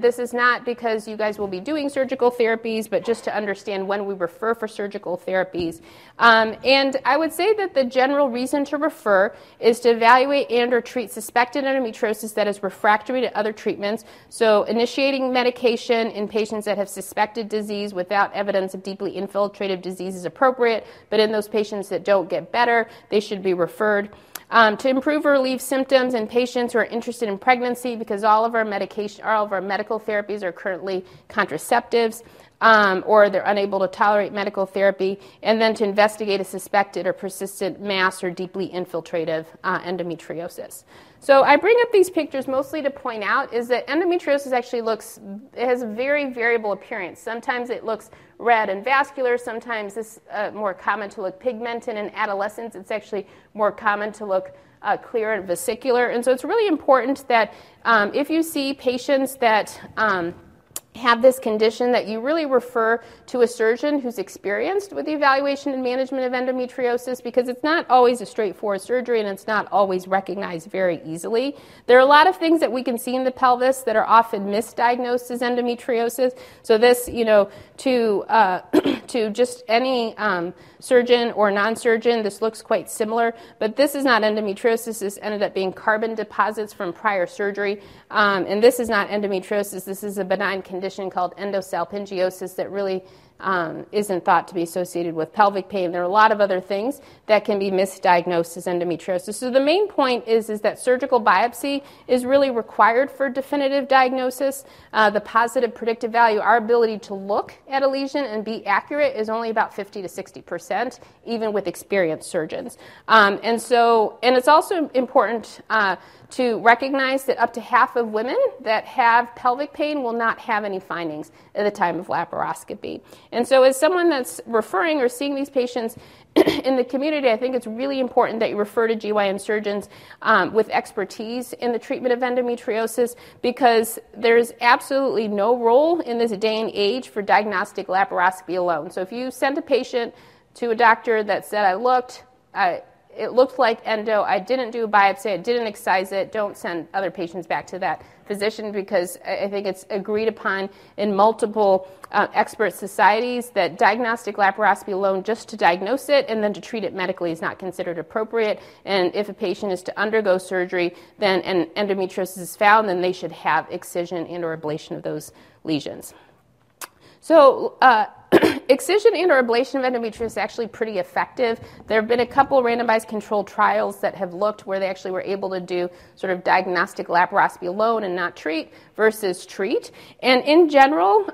This is not because you guys will be doing surgical therapies, but just to understand when we refer for surgical therapies. And I would say that the general reason to refer is to evaluate and or treat suspected endometriosis that is refractory to other treatments. So initiating medication in patients that have suspected disease without evidence of deeply infiltrative disease is appropriate, but in those patients that don't get better, they should be referred. To improve or relieve symptoms in patients who are interested in pregnancy, because all of our medical therapies are currently contraceptives, or they're unable to tolerate medical therapy, and then to investigate a suspected or persistent mass or deeply infiltrative endometriosis. So I bring up these pictures mostly to point out is that endometriosis actually it has a very variable appearance. Sometimes it looks red and vascular. Sometimes it's more common to look pigmented. In adolescents, it's actually more common to look clear and vesicular. And so it's really important that if you see patients that have this condition, that you really refer to a surgeon who's experienced with the evaluation and management of endometriosis, because it's not always a straightforward surgery and it's not always recognized very easily. There are a lot of things that we can see in the pelvis that are often misdiagnosed as endometriosis. So this, to just any surgeon or non-surgeon, this looks quite similar, but this is not endometriosis. This ended up being carbon deposits from prior surgery, and this is not endometriosis. This is a benign condition called endosalpingiosis that really isn't thought to be associated with pelvic pain. There are a lot of other things that can be misdiagnosed as endometriosis. So the main point is that surgical biopsy is really required for definitive diagnosis. The positive predictive value, our ability to look at a lesion and be accurate, is only about 50% to 60%, even with experienced surgeons. And it's also important to recognize that up to half of women that have pelvic pain will not have any findings at the time of laparoscopy. And so as someone that's referring or seeing these patients in the community, I think it's really important that you refer to GYN surgeons with expertise in the treatment of endometriosis, because there's absolutely no role in this day and age for diagnostic laparoscopy alone. So if you send a patient to a doctor that said, it looked like endo, I didn't do a biopsy, I didn't excise it, don't send other patients back to that physician, because I think it's agreed upon in multiple expert societies that diagnostic laparoscopy alone, just to diagnose it and then to treat it medically, is not considered appropriate. And if a patient is to undergo surgery then and endometriosis is found, then they should have excision and or ablation of those lesions. So excision and or ablation of endometriosis is actually pretty effective. There have been a couple randomized controlled trials that have looked where they actually were able to do sort of diagnostic laparoscopy alone and not treat versus treat. And in general,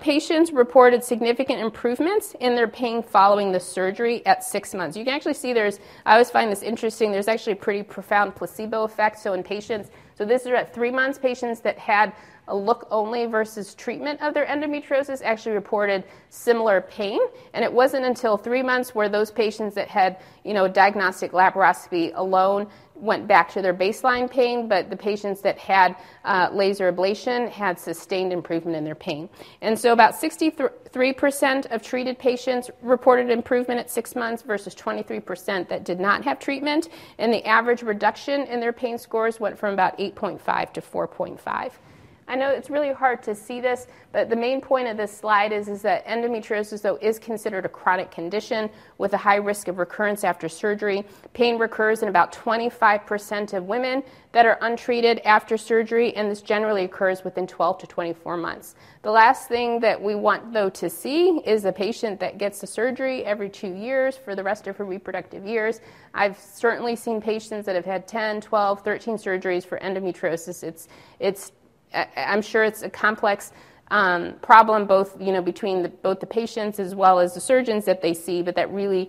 patients reported significant improvements in their pain following the surgery at 6 months. You can actually see I always find this interesting, there's actually a pretty profound placebo effect. So in patients, so this is at 3 months, patients that had a look only versus treatment of their endometriosis actually reported similar pain, and it wasn't until 3 months where those patients that had, diagnostic laparoscopy alone went back to their baseline pain, but the patients that had laser ablation had sustained improvement in their pain. And so about 63% of treated patients reported improvement at 6 months versus 23% that did not have treatment, and the average reduction in their pain scores went from about 8.5 to 4.5. I know it's really hard to see this, but the main point of this slide is that endometriosis, though, is considered a chronic condition with a high risk of recurrence after surgery. Pain recurs in about 25% of women that are untreated after surgery, and this generally occurs within 12 to 24 months. The last thing that we want, though, to see is the patient that gets the surgery every 2 years for the rest of her reproductive years. I've certainly seen patients that have had 10, 12, 13 surgeries for endometriosis. I'm sure it's a complex problem, both between both the patients as well as the surgeons that they see, but that really,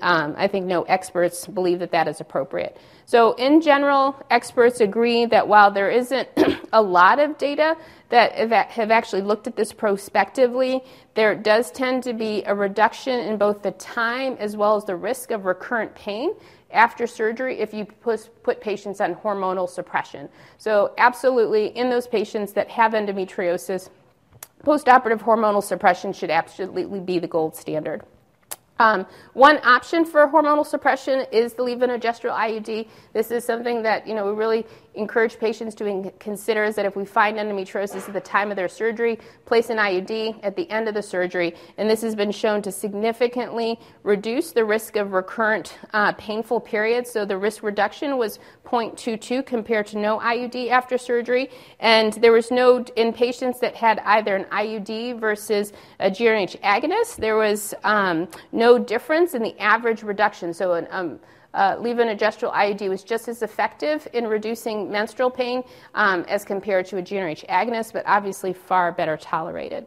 I think no experts believe that that is appropriate. So in general, experts agree that while there isn't a lot of data that have actually looked at this prospectively, there does tend to be a reduction in both the time as well as the risk of recurrent pain after surgery if you put patients on hormonal suppression. So absolutely, in those patients that have endometriosis, postoperative hormonal suppression should absolutely be the gold standard. One option for hormonal suppression is the levonorgestrel IUD. This is something that we really encourage patients to consider, is that if we find endometriosis at the time of their surgery, place an IUD at the end of the surgery. And this has been shown to significantly reduce the risk of recurrent painful periods. So the risk reduction was 0.22 compared to no IUD after surgery. And there was no, in patients that had either an IUD versus a GnRH agonist, there was no difference in the average reduction. So an levonorgestrel IUD was just as effective in reducing menstrual pain as compared to a GnRH agonist, but obviously far better tolerated.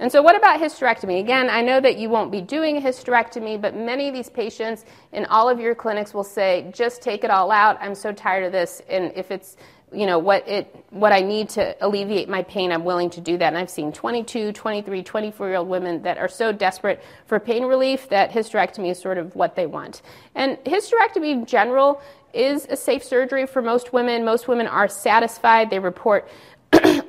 And so what about hysterectomy? Again, I know that you won't be doing a hysterectomy, but many of these patients in all of your clinics will say, just take it all out. I'm so tired of this. And if it's what I need to alleviate my pain, I'm willing to do that. And I've seen 22, 23, 24-year-old women that are so desperate for pain relief that hysterectomy is sort of what they want. And hysterectomy in general is a safe surgery for most women. Most women are satisfied. They report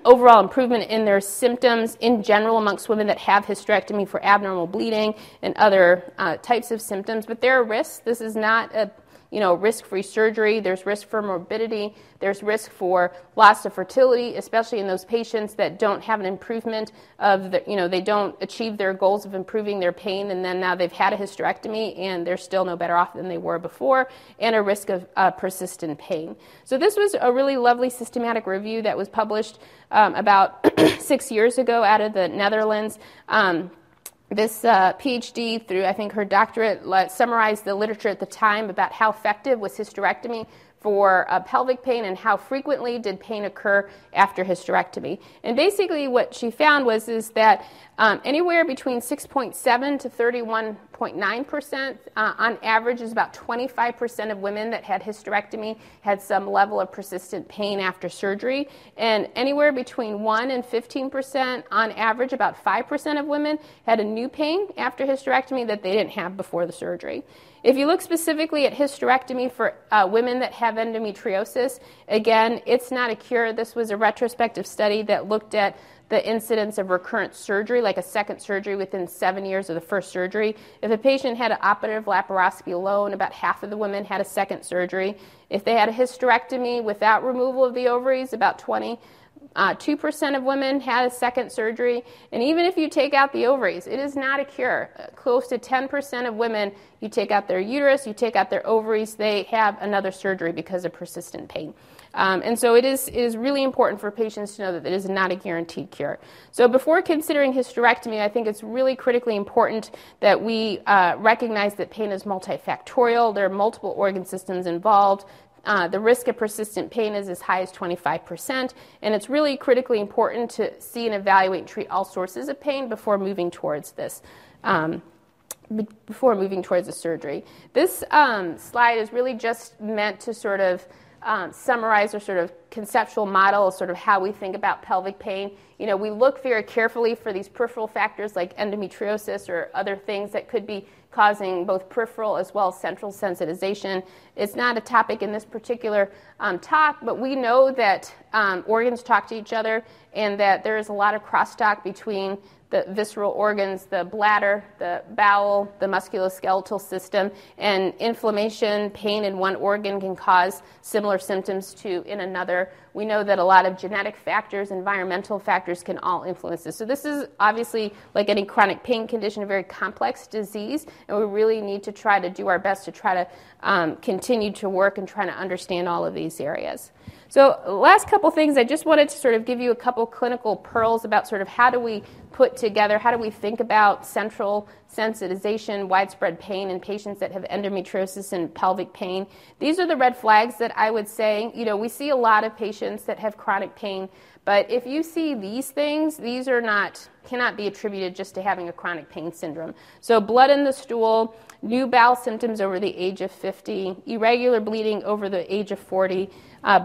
overall improvement in their symptoms in general amongst women that have hysterectomy for abnormal bleeding and other types of symptoms. But there are risks. This is not a risk-free surgery. There's risk for morbidity. There's risk for loss of fertility, especially in those patients that don't have an improvement of the, they don't achieve their goals of improving their pain, and then now they've had a hysterectomy and they're still no better off than they were before, and a risk of persistent pain. So this was a really lovely systematic review that was published about 6 years ago out of the Netherlands. This PhD, through I think her doctorate, summarized the literature at the time about how effective was hysterectomy for pelvic pain and how frequently did pain occur after hysterectomy. And basically what she found is that anywhere between 6.7 to 31.9% on average is about 25% of women that had hysterectomy had some level of persistent pain after surgery. And anywhere between 1 and 15% on average, about 5% of women had a new pain after hysterectomy that they didn't have before the surgery. If you look specifically at hysterectomy for women that have endometriosis, again, it's not a cure. This was a retrospective study that looked at the incidence of recurrent surgery, like a second surgery within 7 years of the first surgery. If a patient had an operative laparoscopy alone, about half of the women had a second surgery. If they had a hysterectomy without removal of the ovaries, about 2% of women had a second surgery. And even if you take out the ovaries, it is not a cure. Close to 10% of women, you take out their uterus, you take out their ovaries, they have another surgery because of persistent pain. And so it is really important for patients to know that it is not a guaranteed cure. So before considering hysterectomy, I think it's really critically important that we recognize that pain is multifactorial. There are multiple organ systems involved. The risk of persistent pain is as high as 25%, and it's really critically important to see and evaluate and treat all sources of pain before moving towards this, the surgery. This slide is really just meant to sort of summarize or sort of conceptual model, sort of how we think about pelvic pain. We look very carefully for these peripheral factors like endometriosis or other things that could be causing both peripheral as well as central sensitization. It's not a topic in this particular talk, but we know that organs talk to each other and that there is a lot of crosstalk between the visceral organs, the bladder, the bowel, the musculoskeletal system, and inflammation, pain in one organ can cause similar symptoms to in another. We know that a lot of genetic factors, environmental factors can all influence this. So this is obviously, like any chronic pain condition, a very complex disease, and we really need to try to do our best to try to continue to work and try to understand all of these areas. So last couple things, I just wanted to sort of give you a couple clinical pearls about sort of how do we put together, how do we think about central sensitization, widespread pain in patients that have endometriosis and pelvic pain. These are the red flags that I would say, we see a lot of patients that have chronic pain, But if you see these things, these are cannot be attributed just to having a chronic pain syndrome. So blood in the stool, new bowel symptoms over the age of 50, irregular bleeding over the age of 40,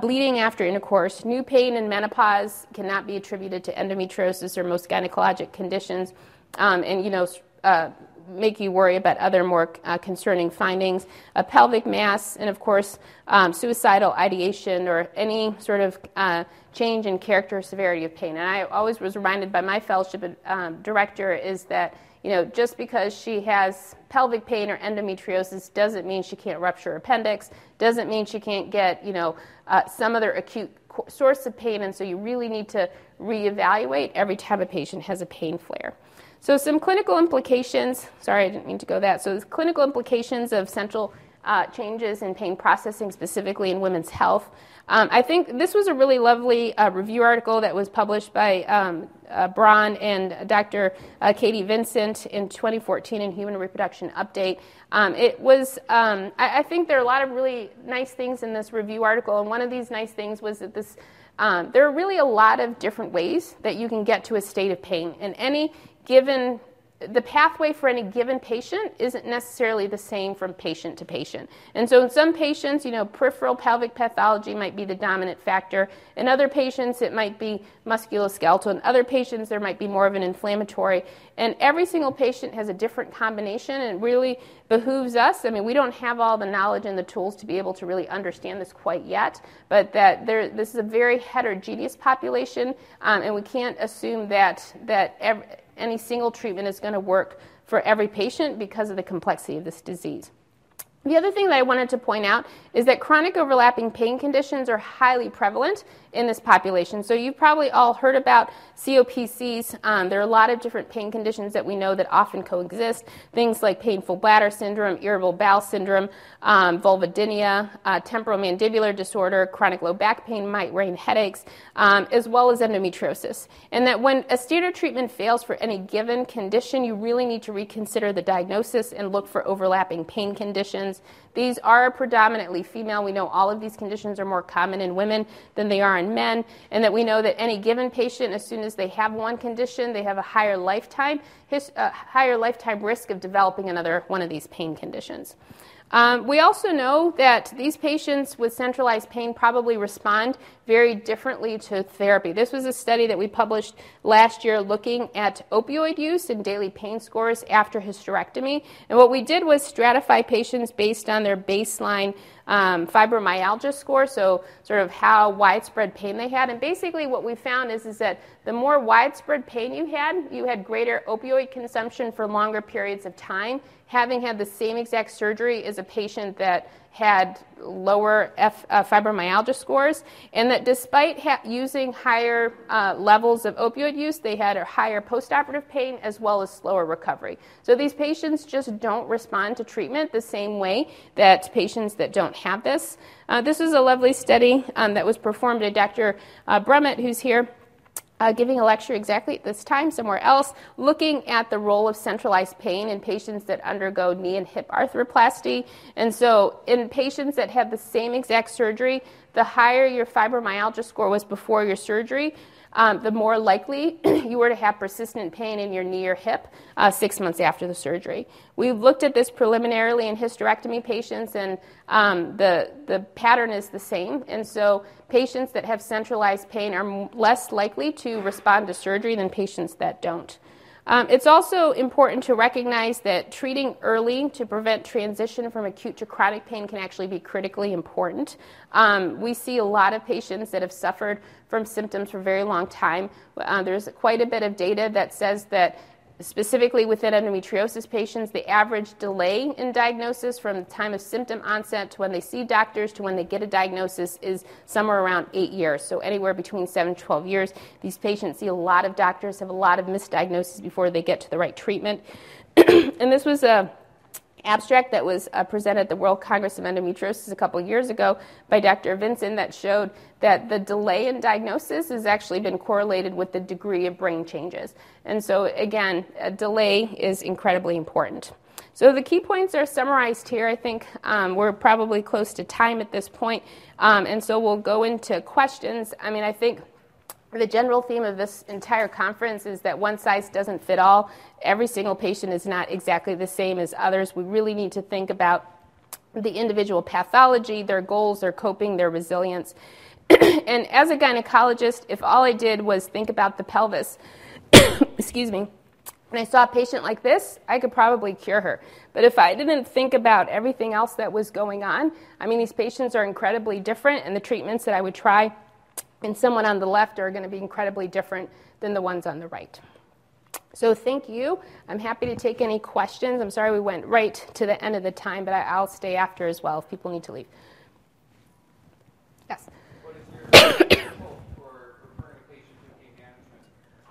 bleeding after intercourse, new pain in menopause cannot be attributed to endometriosis or most gynecologic conditions, and make you worry about other more concerning findings, a pelvic mass, and of course suicidal ideation or any sort of change in character or severity of pain. And I always was reminded by my fellowship director is that, just because she has pelvic pain or endometriosis doesn't mean she can't rupture her appendix, doesn't mean she can't get, some other acute source of pain. And so you really need to reevaluate every time a patient has a pain flare. So some clinical implications, sorry, I didn't mean to go that. So the clinical implications of central changes in pain processing, specifically in women's health. I think this was a really lovely review article that was published by Braun and Dr. Katie Vincent in 2014 in Human Reproduction Update. I think there are a lot of really nice things in this review article, and one of these nice things was that this, there are really a lot of different ways that you can get to a state of pain, and the pathway for any given patient isn't necessarily the same from patient to patient. And so in some patients, peripheral pelvic pathology might be the dominant factor. In other patients, it might be musculoskeletal. In other patients, there might be more of an inflammatory. And every single patient has a different combination, and it really behooves us. I mean, we don't have all the knowledge and the tools to be able to really understand this quite yet, but this is a very heterogeneous population, and we can't assume that any single treatment is going to work for every patient because of the complexity of this disease. The other thing that I wanted to point out is that chronic overlapping pain conditions are highly prevalent in this population. So you've probably all heard about COPCs. There are a lot of different pain conditions that we know that often coexist, things like painful bladder syndrome, irritable bowel syndrome, vulvodynia, temporomandibular disorder, chronic low back pain, migraine headaches, as well as endometriosis. And that when a standard treatment fails for any given condition, you really need to reconsider the diagnosis and look for overlapping pain conditions. These are predominantly female. We know all of these conditions are more common in women than they are in men, and that we know that any given patient, as soon as they have one condition, they have a higher lifetime risk of developing another one of these pain conditions. We also know that these patients with centralized pain probably respond very differently to therapy. This was a study that we published last year looking at opioid use and daily pain scores after hysterectomy. And what we did was stratify patients based on their baseline fibromyalgia score, so sort of how widespread pain they had. And basically what we found is that the more widespread pain you had greater opioid consumption for longer periods of time, having had the same exact surgery as a patient that had lower fibromyalgia scores, and that despite using higher levels of opioid use, they had a higher postoperative pain as well as slower recovery. So these patients just don't respond to treatment the same way that patients that don't have this. This is a lovely study that was performed by Dr. Brummett, who's here, giving a lecture exactly at this time somewhere else, looking at the role of centralized pain in patients that undergo knee and hip arthroplasty. And so in patients that had the same exact surgery, the higher your fibromyalgia score was before your surgery, the more likely you were to have persistent pain in your knee or hip 6 months after the surgery. We've looked at this preliminarily in hysterectomy patients, and the pattern is the same. And so patients that have centralized pain are less likely to respond to surgery than patients that don't. It's also important to recognize that treating early to prevent transition from acute to chronic pain can actually be critically important. We see a lot of patients that have suffered from symptoms for a very long time. There's quite a bit of data that says that specifically within endometriosis patients, the average delay in diagnosis from the time of symptom onset to when they see doctors to when they get a diagnosis is somewhere around 8 years. So anywhere between 7 and 12 years. These patients see a lot of doctors, have a lot of misdiagnoses before they get to the right treatment. And this was a abstract that was presented at the World Congress of Endometriosis a couple years ago by Dr. Vincent that showed that the delay in diagnosis has actually been correlated with the degree of brain changes. And so again, a delay is incredibly important. So the key points are summarized here. I think we're probably close to time at this point, and so we'll go into questions. I mean, I think The general theme of this entire conference is that one size doesn't fit all. Every single patient is not exactly the same as others. We really need to think about the individual pathology, their goals, their coping, their resilience. And as a gynecologist, if all I did was think about the pelvis, excuse me, and I saw a patient like this, I could probably cure her. But if I didn't think about everything else that was going on, I mean, these patients are incredibly different, and the treatments that I would try and someone on the left are going to be incredibly different than the ones on the right. So thank you. I'm happy to take any questions. I'm sorry we went right to the end of the time, but I'll stay after as well if people need to leave. Yes? What is your example for referring a patient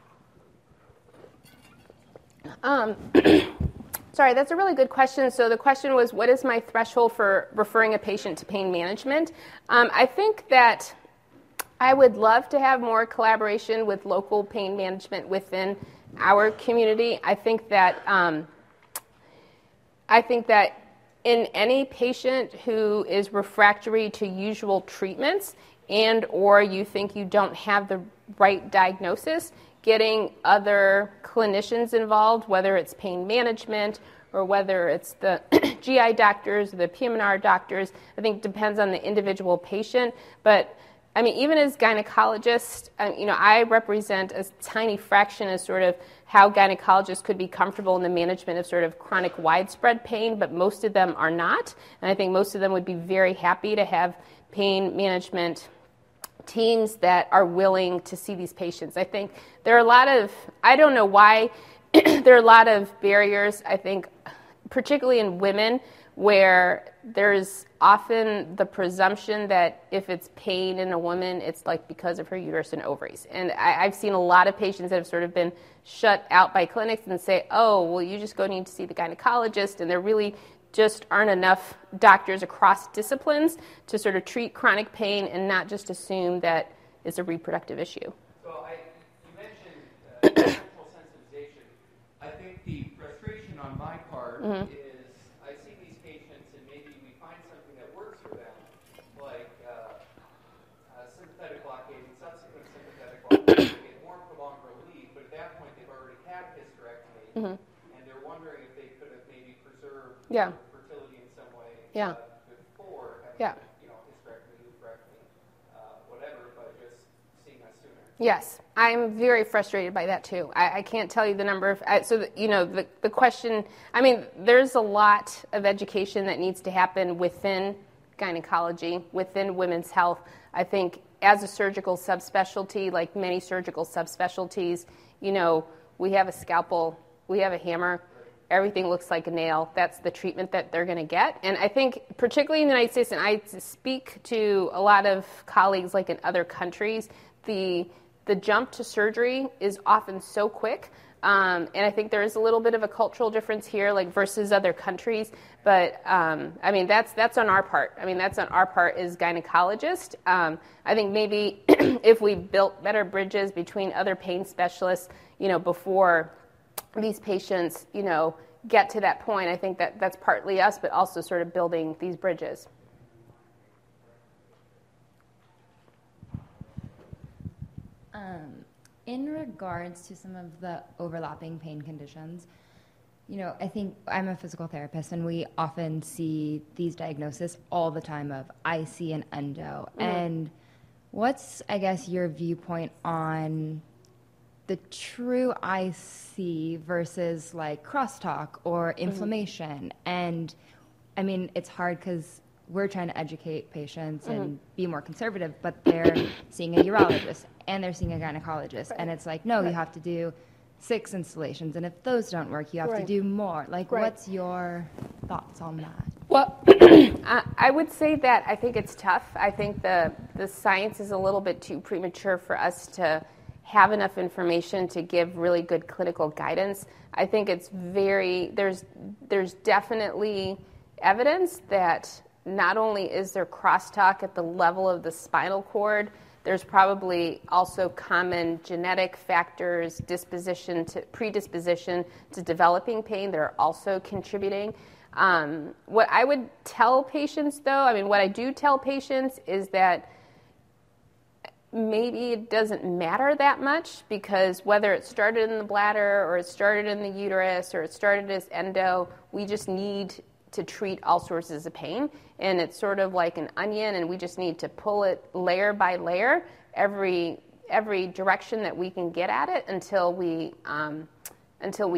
to pain management? Sorry, that's a really good question. So the question was, what is my threshold for referring a patient to pain management? I think that I would love to have more collaboration with local pain management within our community. I think that in any patient who is refractory to usual treatments and or you think you don't have the right diagnosis, getting other clinicians involved, whether it's pain management or whether it's the GI doctors, the PM&R doctors, I think depends on the individual patient. But I mean, even as gynecologists, you know, I represent a tiny fraction of sort of how gynecologists could be comfortable in the management of sort of chronic widespread pain, but most of them are not. And I think most of them would be very happy to have pain management teams that are willing to see these patients. I think there are a lot of, I don't know why, there are a lot of barriers, I think, particularly in women, where there's often the presumption that if it's pain in a woman, it's like because of her uterus and ovaries. And I've seen a lot of patients that have sort of been shut out by clinics and say, oh, well, you just go need to see the gynecologist. And there really just aren't enough doctors across disciplines to sort of treat chronic pain and not just assume that it's a reproductive issue. So you mentioned central sensitization. I think the frustration on my part is mm-hmm. And they're wondering if they could have maybe preserved fertility in some way before having, you know, hysterectomy, whatever, but just seeing us sooner. Yes, I'm very frustrated by that too. I can't tell you the number of, you know, the question, I mean, there's a lot of education that needs to happen within gynecology, within women's health. I think as a surgical subspecialty, like many surgical subspecialties, you know, we have a scalpel. We have a hammer. Everything looks like a nail. That's the treatment that they're going to get. And I think particularly in the United States, and I speak to a lot of colleagues like in other countries, the jump to surgery is often so quick. And I think there is a little bit of a cultural difference here, like versus other countries. But I mean, that's on our part. I mean, that's on our part as gynecologists. I think maybe if we built better bridges between other pain specialists, you know, before these patients, you know, get to that point, I think that that's partly us, but also sort of building these bridges. In regards to some of the overlapping pain conditions, you know, I think I'm a physical therapist, and we often see these diagnoses all the time of IC and endo. Mm-hmm. And what's, I guess, your viewpoint on the true IC versus like crosstalk or inflammation? Mm-hmm. And I mean, it's hard because we're trying to educate patients mm-hmm. and be more conservative, but they're seeing a urologist and they're seeing a gynecologist. Right. And it's like, no, you have to do 6 installations. And if those don't work, you have to do more. Like, what's your thoughts on that? Well, I would say that I think it's tough. I think the science is a little bit too premature for us to have enough information to give really good clinical guidance. I think it's very, there's definitely evidence that not only is there crosstalk at the level of the spinal cord, there's probably also common genetic factors, predisposition to developing pain that are also contributing. What I would tell patients, though, I mean, what I do tell patients is that maybe it doesn't matter that much, because whether it started in the bladder or it started in the uterus or it started as endo, we just need to treat all sources of pain. And it's sort of like an onion, and we just need to pull it layer by layer, every direction that we can get at it until we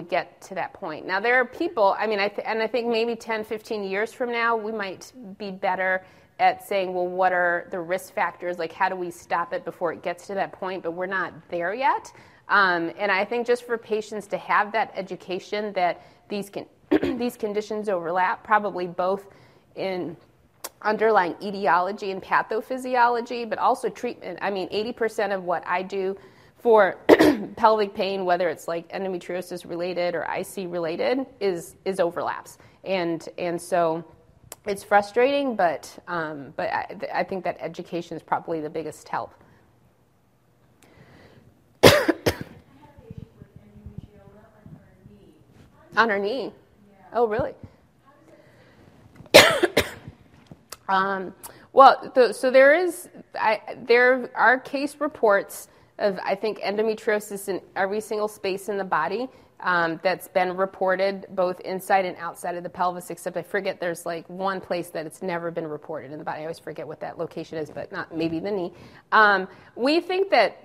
get to that point. Now, there are people, I mean, I think maybe 10, 15 years from now, we might be better at saying, well, what are the risk factors? Like, how do we stop it before it gets to that point? But we're not there yet. And I think just for patients to have that education that these conditions overlap, probably both in underlying etiology and pathophysiology, but also treatment. I mean, 80% of what I do for pelvic pain, whether it's like endometriosis related or IC related, is overlaps. And so it's frustrating, but I think that education is probably the biggest help. I had a patient with endometrioma on her knee. On her knee? Yeah. Oh, really? So there are case reports of, I think, endometriosis in every single space in the body that's been reported, both inside and outside of the pelvis, except I forget there's like one place that it's never been reported in the body. I always forget what that location is, but not maybe the knee. We think that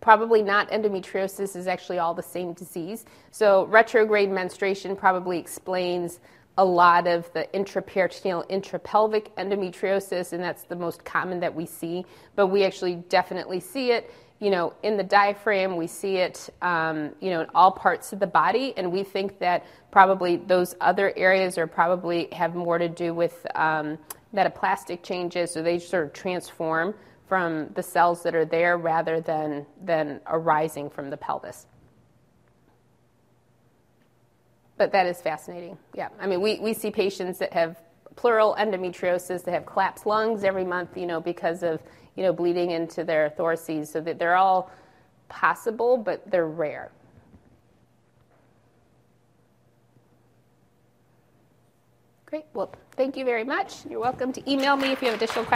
probably not endometriosis is actually all the same disease. So retrograde menstruation probably explains a lot of the intraperitoneal, intrapelvic endometriosis, and that's the most common that we see. But we actually definitely see it, you know, in the diaphragm. We see it, you know, in all parts of the body, and we think that probably those other areas are probably have more to do with metaplastic changes, so they sort of transform from the cells that are there rather than arising from the pelvis. But that is fascinating. Yeah, I mean, we see patients that have pleural endometriosis, that have collapsed lungs every month, you know, because of, you know, bleeding into their thoraces. So that they're all possible, but they're rare. Great. Well, thank you very much. You're welcome to email me if you have additional questions.